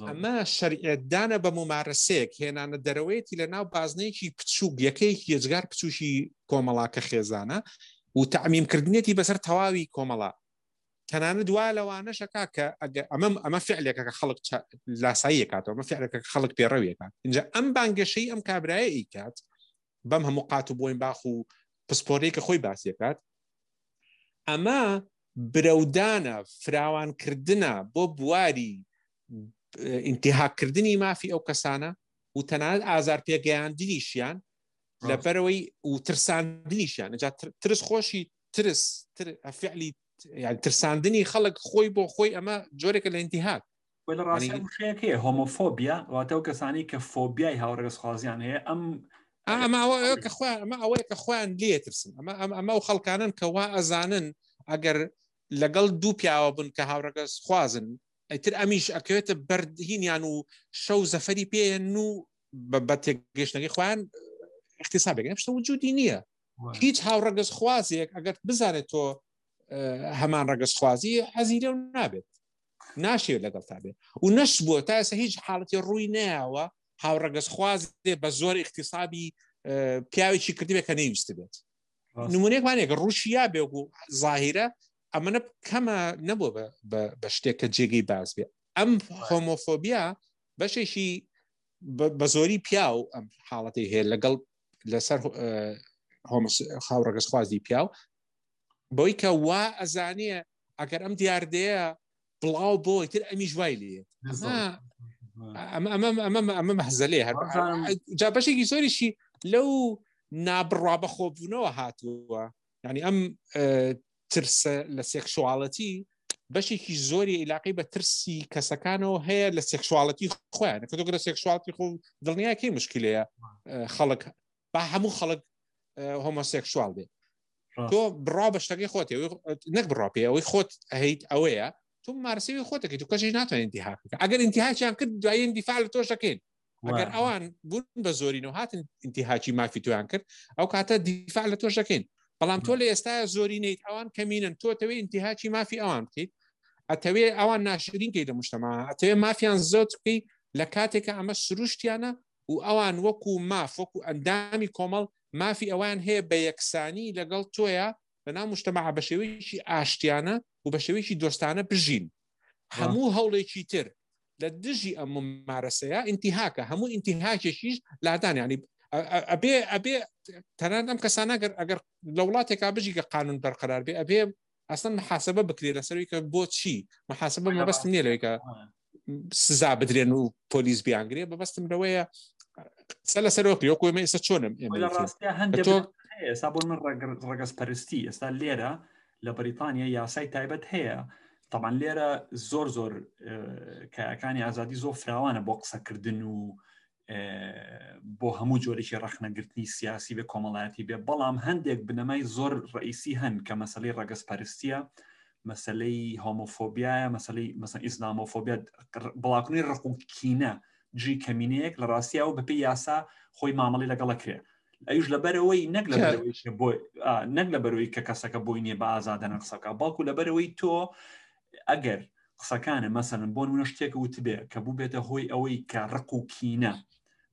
اما شریعت دانه به ممارسه که هنان درویتی لناو بازنه کی پچوک یکی یزگار پچوشی کوملا که خزانه و تعمیم کردنیتی بسر تواوی کوملا تنان دواله وانا شکا که امام اما فعلی که خلق لاسایی کات اما فعلی که خلق پیروی کات اینجا ام بانگشی ام کابرایی کات بم هم مقاطب وين باخو پسپوری که خوی باسی کرد اما برودانه فراوان کردنه بو بواری انتهاک کردنی مافی او کسانه و تناند آزار پیگەیاندنیشیان لبروی و ترساندنیشیان اینجا ترس خوشی ترس فعلی يعني ترساندنی خلق خوی بو خوی اما جوری که لانتهاک ولی راسی همشه که هوموفوبیا و تو کسانی که فوبیای هاورگس خوازیانه ام اما اوك اخوان اما اوك اخوان ليه ترسم اما اما وخلقانن كوا ازانن اگر لقل دو بياوبن كهاورقس خوازن تر اميش اكيت بردهين يعني شو زفري بي انه بتجيش نغي اخوان اختصابك مش وجودي نيه هيج هاورقس خوازيك اگر بزانه تو همان رقص خوازي عزيله ونابت ناشي لقل تابع ونشبو تا هيج حالتي الرويناوه هاورگس خوازه به زور اقتصابی پیاوی چی کردی بکنه نیوسته بید نمونه کنه که روشیا بگو ظاهره اما نب کما نبو بشتی که جگی باز بید ام هوموفوبیا بشیشی به زوری پیاو ام حالتی هی لگل لسر هاورگس خوازی پیاو بایی که وا ازانیه اگر ام دیارده بلاو بوی تر امی جوایلیه أما أما أما أما محزليها جاب شيء يسوي شيء لو نابرع بخوب نوعاته يعني أم ترس للسexuality بشيء يسوي علاقة بترسي كسكانه هي للsexuality خوان كده كده sexuality خو دلنيا كي مشكلة خلق بحمو خلق homosexual ده تو برع بشتغي خواتي نك برع بيه ويخوت هيد أويا ثم مارسي خوتك تو كاش ناتو انتهاك اگر انتهاكيان كد دعي اندفاع لتوشكين اگر اوان بون بزورينو هات انتهاكي ما في توان كر او كاتا دفاع لتوشكين بلام تولي استا زورينيت اوان كمين تو توي انتهاكي ما في اوان كي اتوي اوان ناشرين كي المجتمع اتوي ما في ان زوتكي لكاتك اما سروشتيانا و اوان وكو ما فوكو اندامي كومل ما في اوان هي بيكساني لقل تويا لنا مجتمع بشوي شي اشتيانا و بشويشي دوستانه بجين همو هولي تشيتر لدجي ام ممارسه انتهاك همو انتهاك شيش لادان يعني ابي ابي تنادم كسانه اگر دولاتك بجي قانون برقرار بي ابي اصلا محاسبه بكري لسريك بوتشي محاسبه ما بس مني لك سزا بدرينو بوليس بيانغري بس مرويه سلسلوك يوكو ما يسچونم ولا راسته هند حسابون رقص بارستي استا ليره لبريطانيا يا ساي تايبت هي طبعا ليرة زور زور كان عزادي زور فراوانه بوقسا كردنو بو همو جوريشي رخنا قرتني سياسي بكمالاتي بلام هنديك بنماي زور رئيسي هن كمسالي رقص بارستيا مسالي هوموفوبيا مسالي مثلا اسلاموفوبيا بلاكوني رقم كينا جي كمينيك لراسيا وببي ياسا خوي معاملي لقلكري ايش لبروي نقله بروي شبو اه نقله بروي ككاسكا بويني بازاد نقصكا باكو لبروي تو اجر قسكان مثلا بون منشتك وتبيع كبوبته هوي اوي كرقو كينا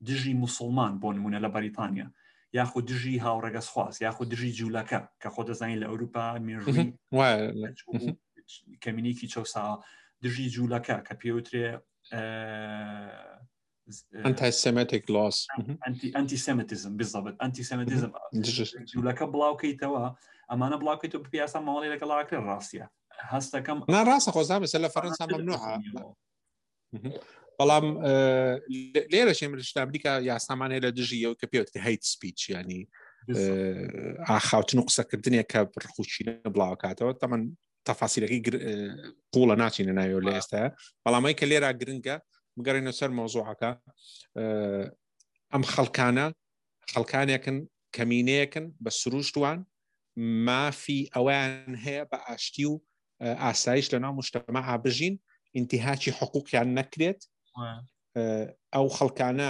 دجي مسلمان بون من لبريطانيا ياخذ دجي هاورغاس خواس ياخذ دجي جولاكا كخذ زين لاوروبا ميري واه كمينيكي تشوسا دجي جولاكا كبيوتري anti-Semitic laws. Anti-Semitism بالضبط. Anti-Semitism. جولك بلاوكيتوا أما أنا بلاوكيتوا ببياسة مولي لك الله أكل راسيا. هستا كم. أنا راسا خوزا بس إلا فرنسا ممنوعة. بلام ليه رشي من الشتاء أمريكا يا ساماني لدجية وكبيوتي هيت سبيتش يعني. آخاوت نقصة كردنيا كبر خوشي بلاوكاتوا طبعا تەفاسیرەکەی قوڵە ناچینە ناوێ لە ئێستاە، بەڵامەی کە لێرا گرنگە بگەڕێنە سەر مۆزوعەکە. ئەم خەڵکانە خەڵکانێکن کەمینەیەکن بە سروشتوان مافی ئەویان هەیە بە ئاشتی و ئاسایش لە ناو مشتەمەعا بژین، ئینتیهاکی حقوقیان نەکرێت. ئەو خەڵکانە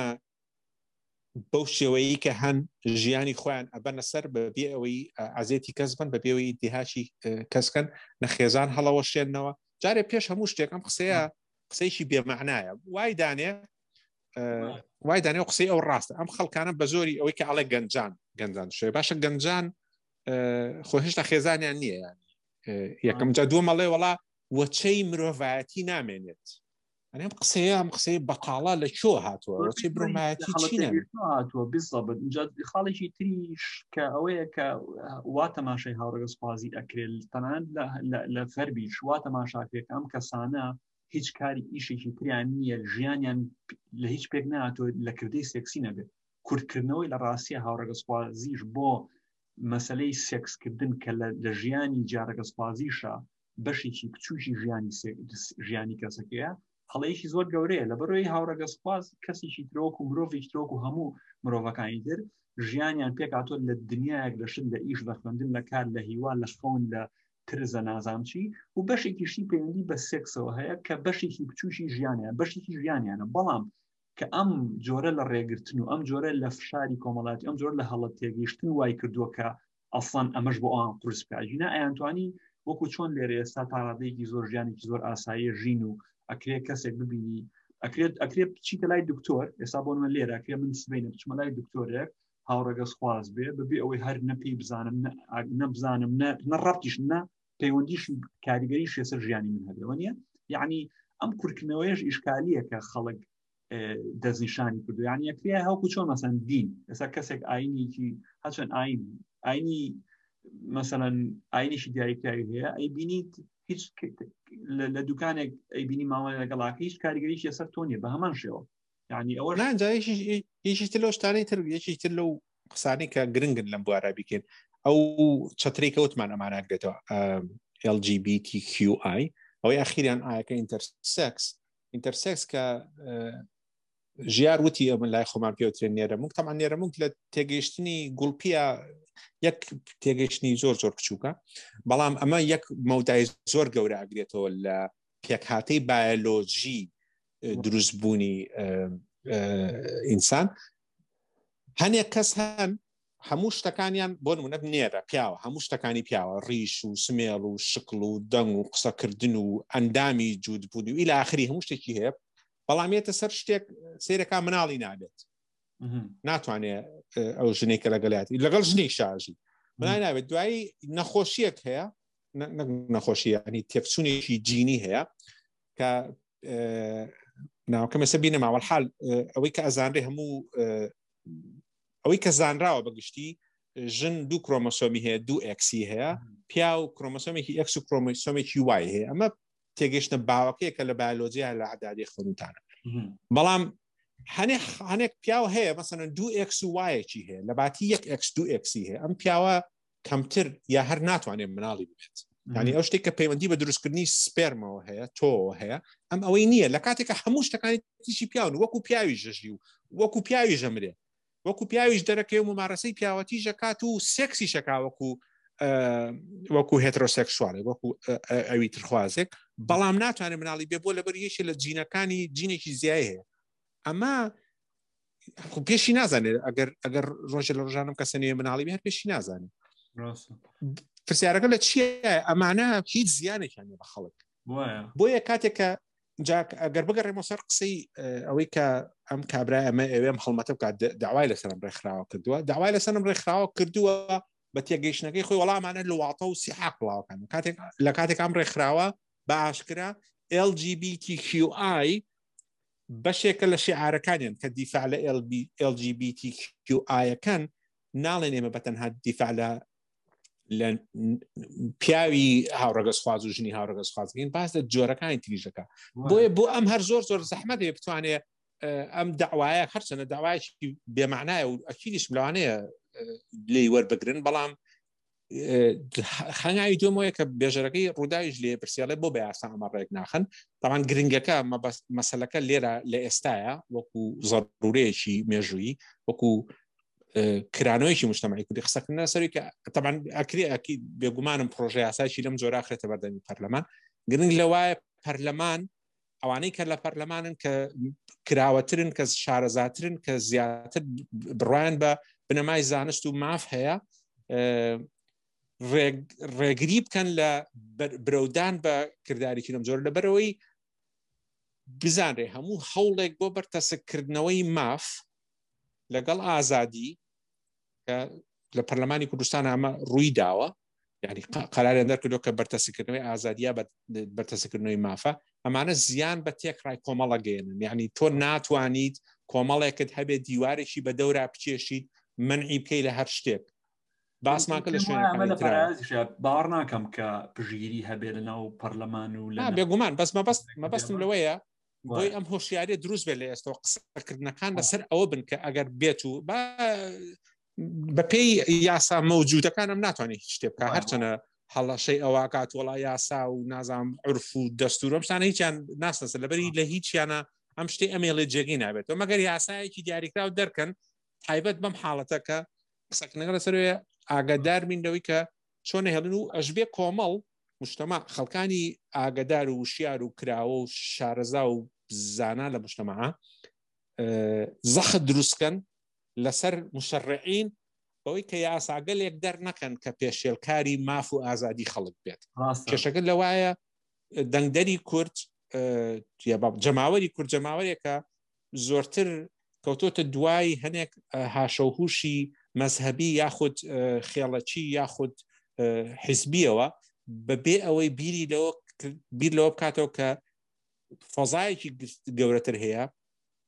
بەو شێوەیە کە هەن ژیانی خۆیان ئەبەنە سەر بەبێ ئەوەی ئازێتی کەس بن، بەبێ ئەوەی ئینتیهاکی کەسکەن، نەخێزان هەڵەوە شێننەوە. جارێ پێش هەموو شتێک ئەم قسەیە قسەیشی بێمەعنایە، وای دانێ وای دانێ و قسەی ئەو ڕاستە. ئەم خەڵکانە بە زۆری ئەوەی کە ئەڵێ گەنجان گەنجان شوێ باشە، گەنجان خۆ هێشتا خێزانیان نییە. یەکەم جا دووە مەڵێ وڵا وەچەی مرۆڤایەتی نامێنێت. ئەم قسەیە ئەم قسەی بەقاڵە لە چۆ هاتووە، وەچەی مرۆڤایەتی چی هاتووە؟ بزەبن خاڵێکی تریش کە ئەوەیە کە وا تەماشای هاوڕێگە سوپازی ئەکرێت، تەنانەت لە فەربیش وا تەماشاکرێت. ئەم کەسانە هیچ کاری ئیشێکی تریان نییە، ژیانیان لە هیچ پێک نهاتوە لە کردەی سێکسی نەبێت. کوردکردنەوەی لە ڕاستیە هاوڕێگە سوپازیش بۆ مەسلەی سێکسکردن کە لە ژیانی جارەگە سوپازیشە، بەشێکی کچوشی ژیانی کەسەکەیە، هەڵەیەکی زۆر گەورەیە. لە بەرۆی هاوڕێگە سوپاز کەسێکی ترۆک و مرۆڤێکی ترۆک و هەموو مرۆڤەکانی تر ژیانیان پێکهاتۆ لە دنیایەک لە شت، لە ئیش، لە خوێندن، لە کار، لە هیوا، لە خۆن، لە ترزە نازانچی، و بەشێکیشی پەیوەندی بە سێکسەوە هەیە کە بەشێکی کچوشی ژیانیان بەشێکی ژیانیانە. بەڵام کە ئەم جۆرە لە ڕێگرتن و ئەم جۆرە لە فشاری کۆمەڵاتی، ئەم جۆر لە هەڵەت تێگەیشتن وای کردووە کە ئەسڵان ئەمەش بۆ ئەوان قورس بکاژینە. ئەیانتوانی وەکو چۆن لێرە ئێستا تاڕادەیەکی زۆر ژیانێکی زۆر ئاساییە ژین و ئەکرێ کەسێک ببینی ئەکرێت ئەکرێ بچیتە لای دکتۆر. ئێستا بۆ من لێرە ئەکرێ من سبەینە بچمە لای دکتۆرێک هاوڕێگە سوپاز بێ، ببێ ئەوەی هەر نەپی بزانم نەبزانم نەڕەبتیش نە پەیوەندیش کاریگەریش لەسەر ژیانی من هەبێەوە نیە. یعنی ئەم کورتکردنەوەیش ئیشکالیە کە خەڵک دەستنیشانی کردو. یعنی ئەکرێ هەوکو چۆن مەسەن دین، ئێستا کەسێک ئاینێکی هەچەند ئاین ئاینی مثلا ئاینیشی دیاریکراوی هەیە، ئەی بینیت هیچ لە دوکانێک ئەی بینی ماوە لەگەڵاکە هیچ کاریگەریشی لەسەر تۆ نیە بە هەمان شێوە. یعنی ئەوە هیچی تر لەو شتانەی تر یەکی تر لەو قسانەی کە گرنگن لەم بوارە بیکەن. ئەو چەترەی کەوتمان ئەمانە دێتەوە ئێل جی بی تی کیو آی، ئەوەی ئەخیریان ئایەکە ئینتەرسێکس ئینتەرسێکس کە ژیار وتی من لای خۆمان پێوترێن نێرەمونک. تەمان نێرەمونک لە تێگەیشتنی گوڵپیە یەک تێگەیشتنی زۆر زۆر بچووکە، بەڵام ئەمە یەک مەودای زۆر گەورە ئەگرێتەوە لە پێکهاتەی بایۆلۆژی دروستبوونی ئینسان. هەنێک کەس هەن هەموو شتەکانیان بۆ نمونە نێرە پیاوە، هەموو شتەکانی پیاوە، ڕیش و سمێڵ و شکل و دەنگ و قسەکردن و ئەندامی جوودبوونی و ئیلا ئاخری هەموو شتێکی هەیە، بەڵامێتە سەر شتێک سیرەکە مناڵی نابێت، ناتوانێت ئەو ژنێکە لەگەڵاتی لەگەڵ ژنی شاژی منای نابێت. دوایی نەخۆشیەک هەیە، نەخۆشیانی تێکچوونێکی جینی هەیە کە ناوکەمە سە بینە ماوەڵ حال ئەوەی کە ئەزانرێ هەموو ئەوەی کە زانراوە بەگشتی ژن دوو کرۆمۆسۆمی هەیە، دوو ئەکسی هەیە، پیا و کرۆمۆسۆمێکی ئەکس و کرۆمۆسۆمێکی وای هەیە. ئەمە تێگەشتە باوەکەیە کە لە بایۆلۆجیە لە عدادی خۆنتانە. بەڵام هەنێک پیاو هەیە مەسەن دوو ئەکس و وایەکی هەیە، لە باتی یەک ئەکس دوو ئەکسی هەیە، ئەم پیاوە کەمتر یا هەر ناتوانێت مناڵی بێت. ینی ئەو شتێک کە پەیوەندی بە دروستکردنی سپێرمەوە هەیە، تۆ هەیە، ئەم ئەوەی نییە. لە کاتێکە هەموو شتەکانی تیشی پیاون، وەکو پیاوی ژەژی و وەکو پیاوی ژەمرێ، وەکو پیاویش دەرەکەی و ممارەسەی پیاوەتی ژەکات و سێکسی شەکاوەکو وەکو هێترۆسێکسوالێک وەکو ئەوی ترخوازێک، بەڵام ناتوانێت مناڵی بێ بۆ لەبەر یەشێ لە جینەکانی جینێکی زیای هەیە. ئەمە پێشی نازانێت ئەگەر ڕۆژە لە ڕۆژانم کەسەنێ مناڵی هەر پێشی نازانێت پرسیارەکە لە چیە. ئەمانە هیچ زیانێکیان بە خەڵک، بۆیە کاتێککە ئەگەر بگەڕێمە سەر قسەی ئەوەی کە ئەم کابرای ئەمە ئەوێم هەڵمەتە بکات، داوای لەسەرم ڕێکخراوە کردووە، داوای لەسەرم ڕێکخراوە کردووە بە تێگەیشتنەکەی خۆی وەڵامانە لەواتە و سیحاق بڵاوکەن. لە کاتێک ئەم ڕێکخراوە بە ئاشکرا ئێل جی بی تی کیو آی بەشێکە لە شیعارەکانیان کە دیفاع لە ئێل جی بی تی کیو آی-ەکەن، ناڵێن ئێمە بەتەنها دیفاع لە پیاوی هاوڕێگە سوپاز و ژنی هاوڕێگە سوپازین، باس لە جۆرەکانی تریژەکە. بۆیە بۆ ئەم هەر زۆر زۆر زەحمەت هەیە بتوانێت ئەم داوایە هەرچەنە داوایەکی بێمەعنایە و ئەکیدیش لەوانەیە لێی وەربگرن، بەڵام خنگای دومه که بیچارگی رودایش لیه پرسیاله ببی عصا عمرک نخن طبعا گرینگکا مسئله که لیرا لاستایا و کو ضروریشی میجوی و کو کرانویشی مجتمعی که دخسک نسری که طبعا اکری اکید بیگمانم پروژه اساسی لم زور آخره تبدیل پارلمان گرینگ لوای پارلمان اوانی که لپارلمانن که کراوترین که شارزاترین که زیادتر برایان با بنمای زانست و مافهیا رقیب کن ل برودان با کرداری که نمزور لبروی بزن ره همو حوله گو بر تسکردنوی ماف لگل آزادی که لپارلمانی کردستان همه روی داوه یعنی قرار اندر کردو که بر تسکردنوی آزادی یا بر تسکردنوی مافه امانه زیان به تک رای کمالا گینن یعنی تو ناتوانید کمالا که هبه دیوارشی به دوره بچیشید منعی بکی لهر شتیک باس ما كل شويه عمل فرازي شاب بارنا كم كبجيري هبلنا وبرلمان ولا بيقومان بس ما بس ما بس ملويه بوي ام هوشياري دروز باللي استوقس كنا كان بسر او بن كاجر بيتو با ببي ياسا موجوده كان مناتوني شتبكه هرتنا هلا شيء اوقات ولا ياسا ونظام عرف ودستور مشان هيك ناس نسل بري لهيك انا امشتي اميل جينا بيت وما غير ياسا كي دايركتاو دركن حيبت بمحالتك سكن غير سريه آگادار می‌دونی که چون هلنو اشبه کامل مجتمع خالقانی آگادار و شیار و کراو شارزا و زنال مجتمع زخ درست کن لسر مشرعین باوی که یا سعیل یک در نکن کپیشیل کاری معفو آزادی خلق بیاد که شکل لوایا دنگداری کرد یا با جماعتی کرد جماعتی که زورتر کوتوت دوای هنگ هاشوهوشی مذهبی یا خود خیالاتی یا خود حزبیه و به بیای بیلی لو بیل لو بکاتو که فضایی که جورتر هیا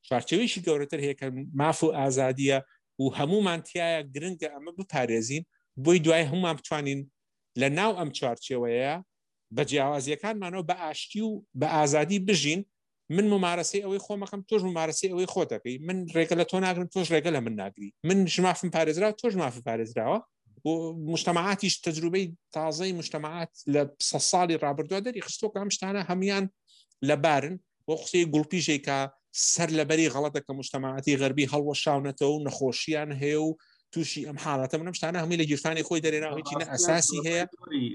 شرطیویشی جورتر هیا که معفو آزادیه و همون منطقه گرنگ اما بپارزین باید دوای هم امتوانین لناو ام شرطیویه به جوازی کن منو به آشتیو به آزادی بجین من ممارسه اوی خو مقام توش ممارسه اوی خو تکی من رجلتون اگرم توش رجله من ناگری من شماف من پارزرا توش ماف پارزرا و مجتمعاتیش تجربه تازه مجتمعات لصالی رابردو داری خستو کامش تنها همیان لبارن و خصی گروپی جیکا سر لبری غلطه که مجتمعاتی غربی حل و شاونتو نخوشیان هیو توشی ام حالات من مشتانه همیل جیرفانی خوی داری نه هیچی نه اساسی هیا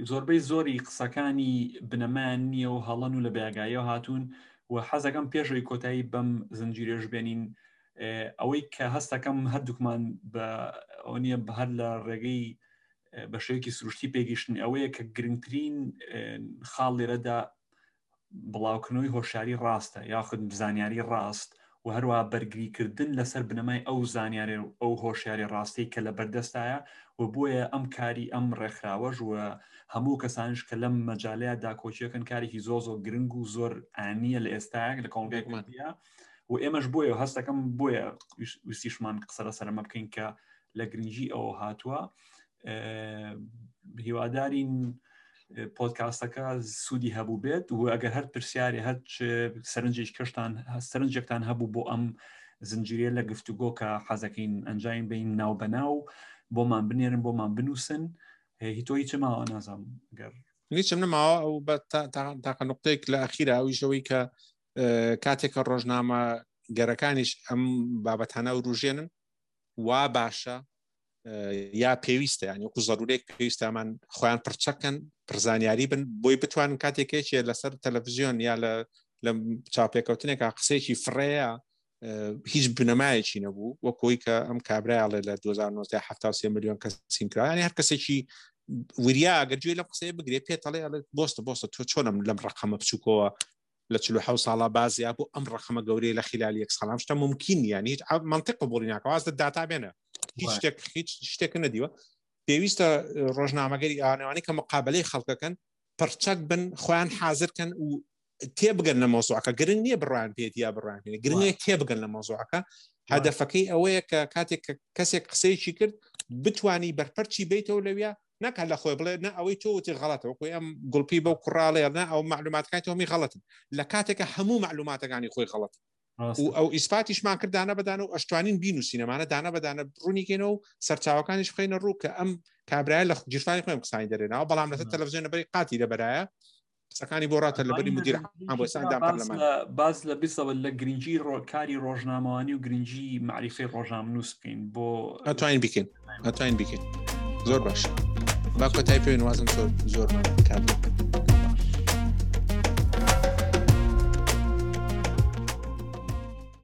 زوربی زوری قسکانی بنمانی و حالانو لبیعایی هاتون و حاضر کم پیشروی کوتاهی بام زنجیرش بینین اوی که هست کم هر دکمان با آنیا به هر لرگی باشیکی سرشتی پیگشن اوی که گرینترین خالی ردا بلاکنوی هوشیاری راسته یا خود زنیاری راست و هر وع برگری کردن لسر بنمای او زنیاری او هوشیاری راستی که لبردست عیا و بوی امکاری امر خواج و همو کسانش کلم مجاله دا کوچی کن کاری هیزوز و گرنگ و زور عنیه لاستاق لکانگی کردیا و امش بوی و هست کم بوی وستیش من قصر سر ممکن که لگرنجی او هاتوا هیوادارین پادکاست که سودی هبو بید و اگر هر پرسیاری هر سرنجیش کشتن سرنجیکتن هبو بو ام زنجیری لگفتگو که حزکین انجام بین ناو بناو با من بنیرن با من بنوسن هیتویی چه ما نزم گر نیستم نما او با تا تا تا نقطه کل آخره اوی جوی که کاتک روزنامه گرکانیش ام بابت هنو روزینن و باشه یا پیوسته یعنی که ضروریک پیوسته من خوان پرچکن پرزانیاری بن بوی بتوان کاتکش یا لسر تلویزیون یا ل لم چاپی کوتنه که قصهی فریا هیچ بنمایشی نبود و کوی که ام کابره علی دو هزار و نوزده هفتاد و سه میلیون کسی کرده یعنی هر کسی چی ویریا اگر جوی لب قصه بگیری پیت علی علی باست باست تو چونم لم رقم بسکو لطلو حوص على بعضی ابو ام رقم جوری لخلال یک سالمش تا ممکن یعنی منطق بورینه که از داده بینه هیچ تک هیچ تک ندیو پیوست روزنامه‌گری آنهایی که مقابله خلق کن پرچک بن خوان حاضر کن و تیابگرن موضوع که گرنیه بران پیه تیابران پیه گرنیه تیابگرن موضوع که هدف کی اوه که کاتی کسی قصه شکر بتوانی برپرچی بیت اولویه نه که لخوی بله نه اوی تو تی غلطه و قیم قلبی با کراله نه او معلومات که تو می غلطن لکاتی که همه معلومات گانی خوی غلطه او او اثباتیش ما کردانه بدانه و اشتوانین بینوسینه معنی دانه بدانه رونی کینه و سرچاوکانش خین رو که ام کابرای لخ جیرفانی خیم قسانی داره نه بلام لسه تلویزیون بری قاتیله برای سکانی بورات لبری مدیر هم بوسان دام پارلمان باز لبیس ولا گرینجی رو کاری روزنامه‌وانی و گرینجی معرفی روزنامه‌نووس بین بو اتوین بیکن اتوین بیکن زور باش با کتایپین وزن زور زور من کردم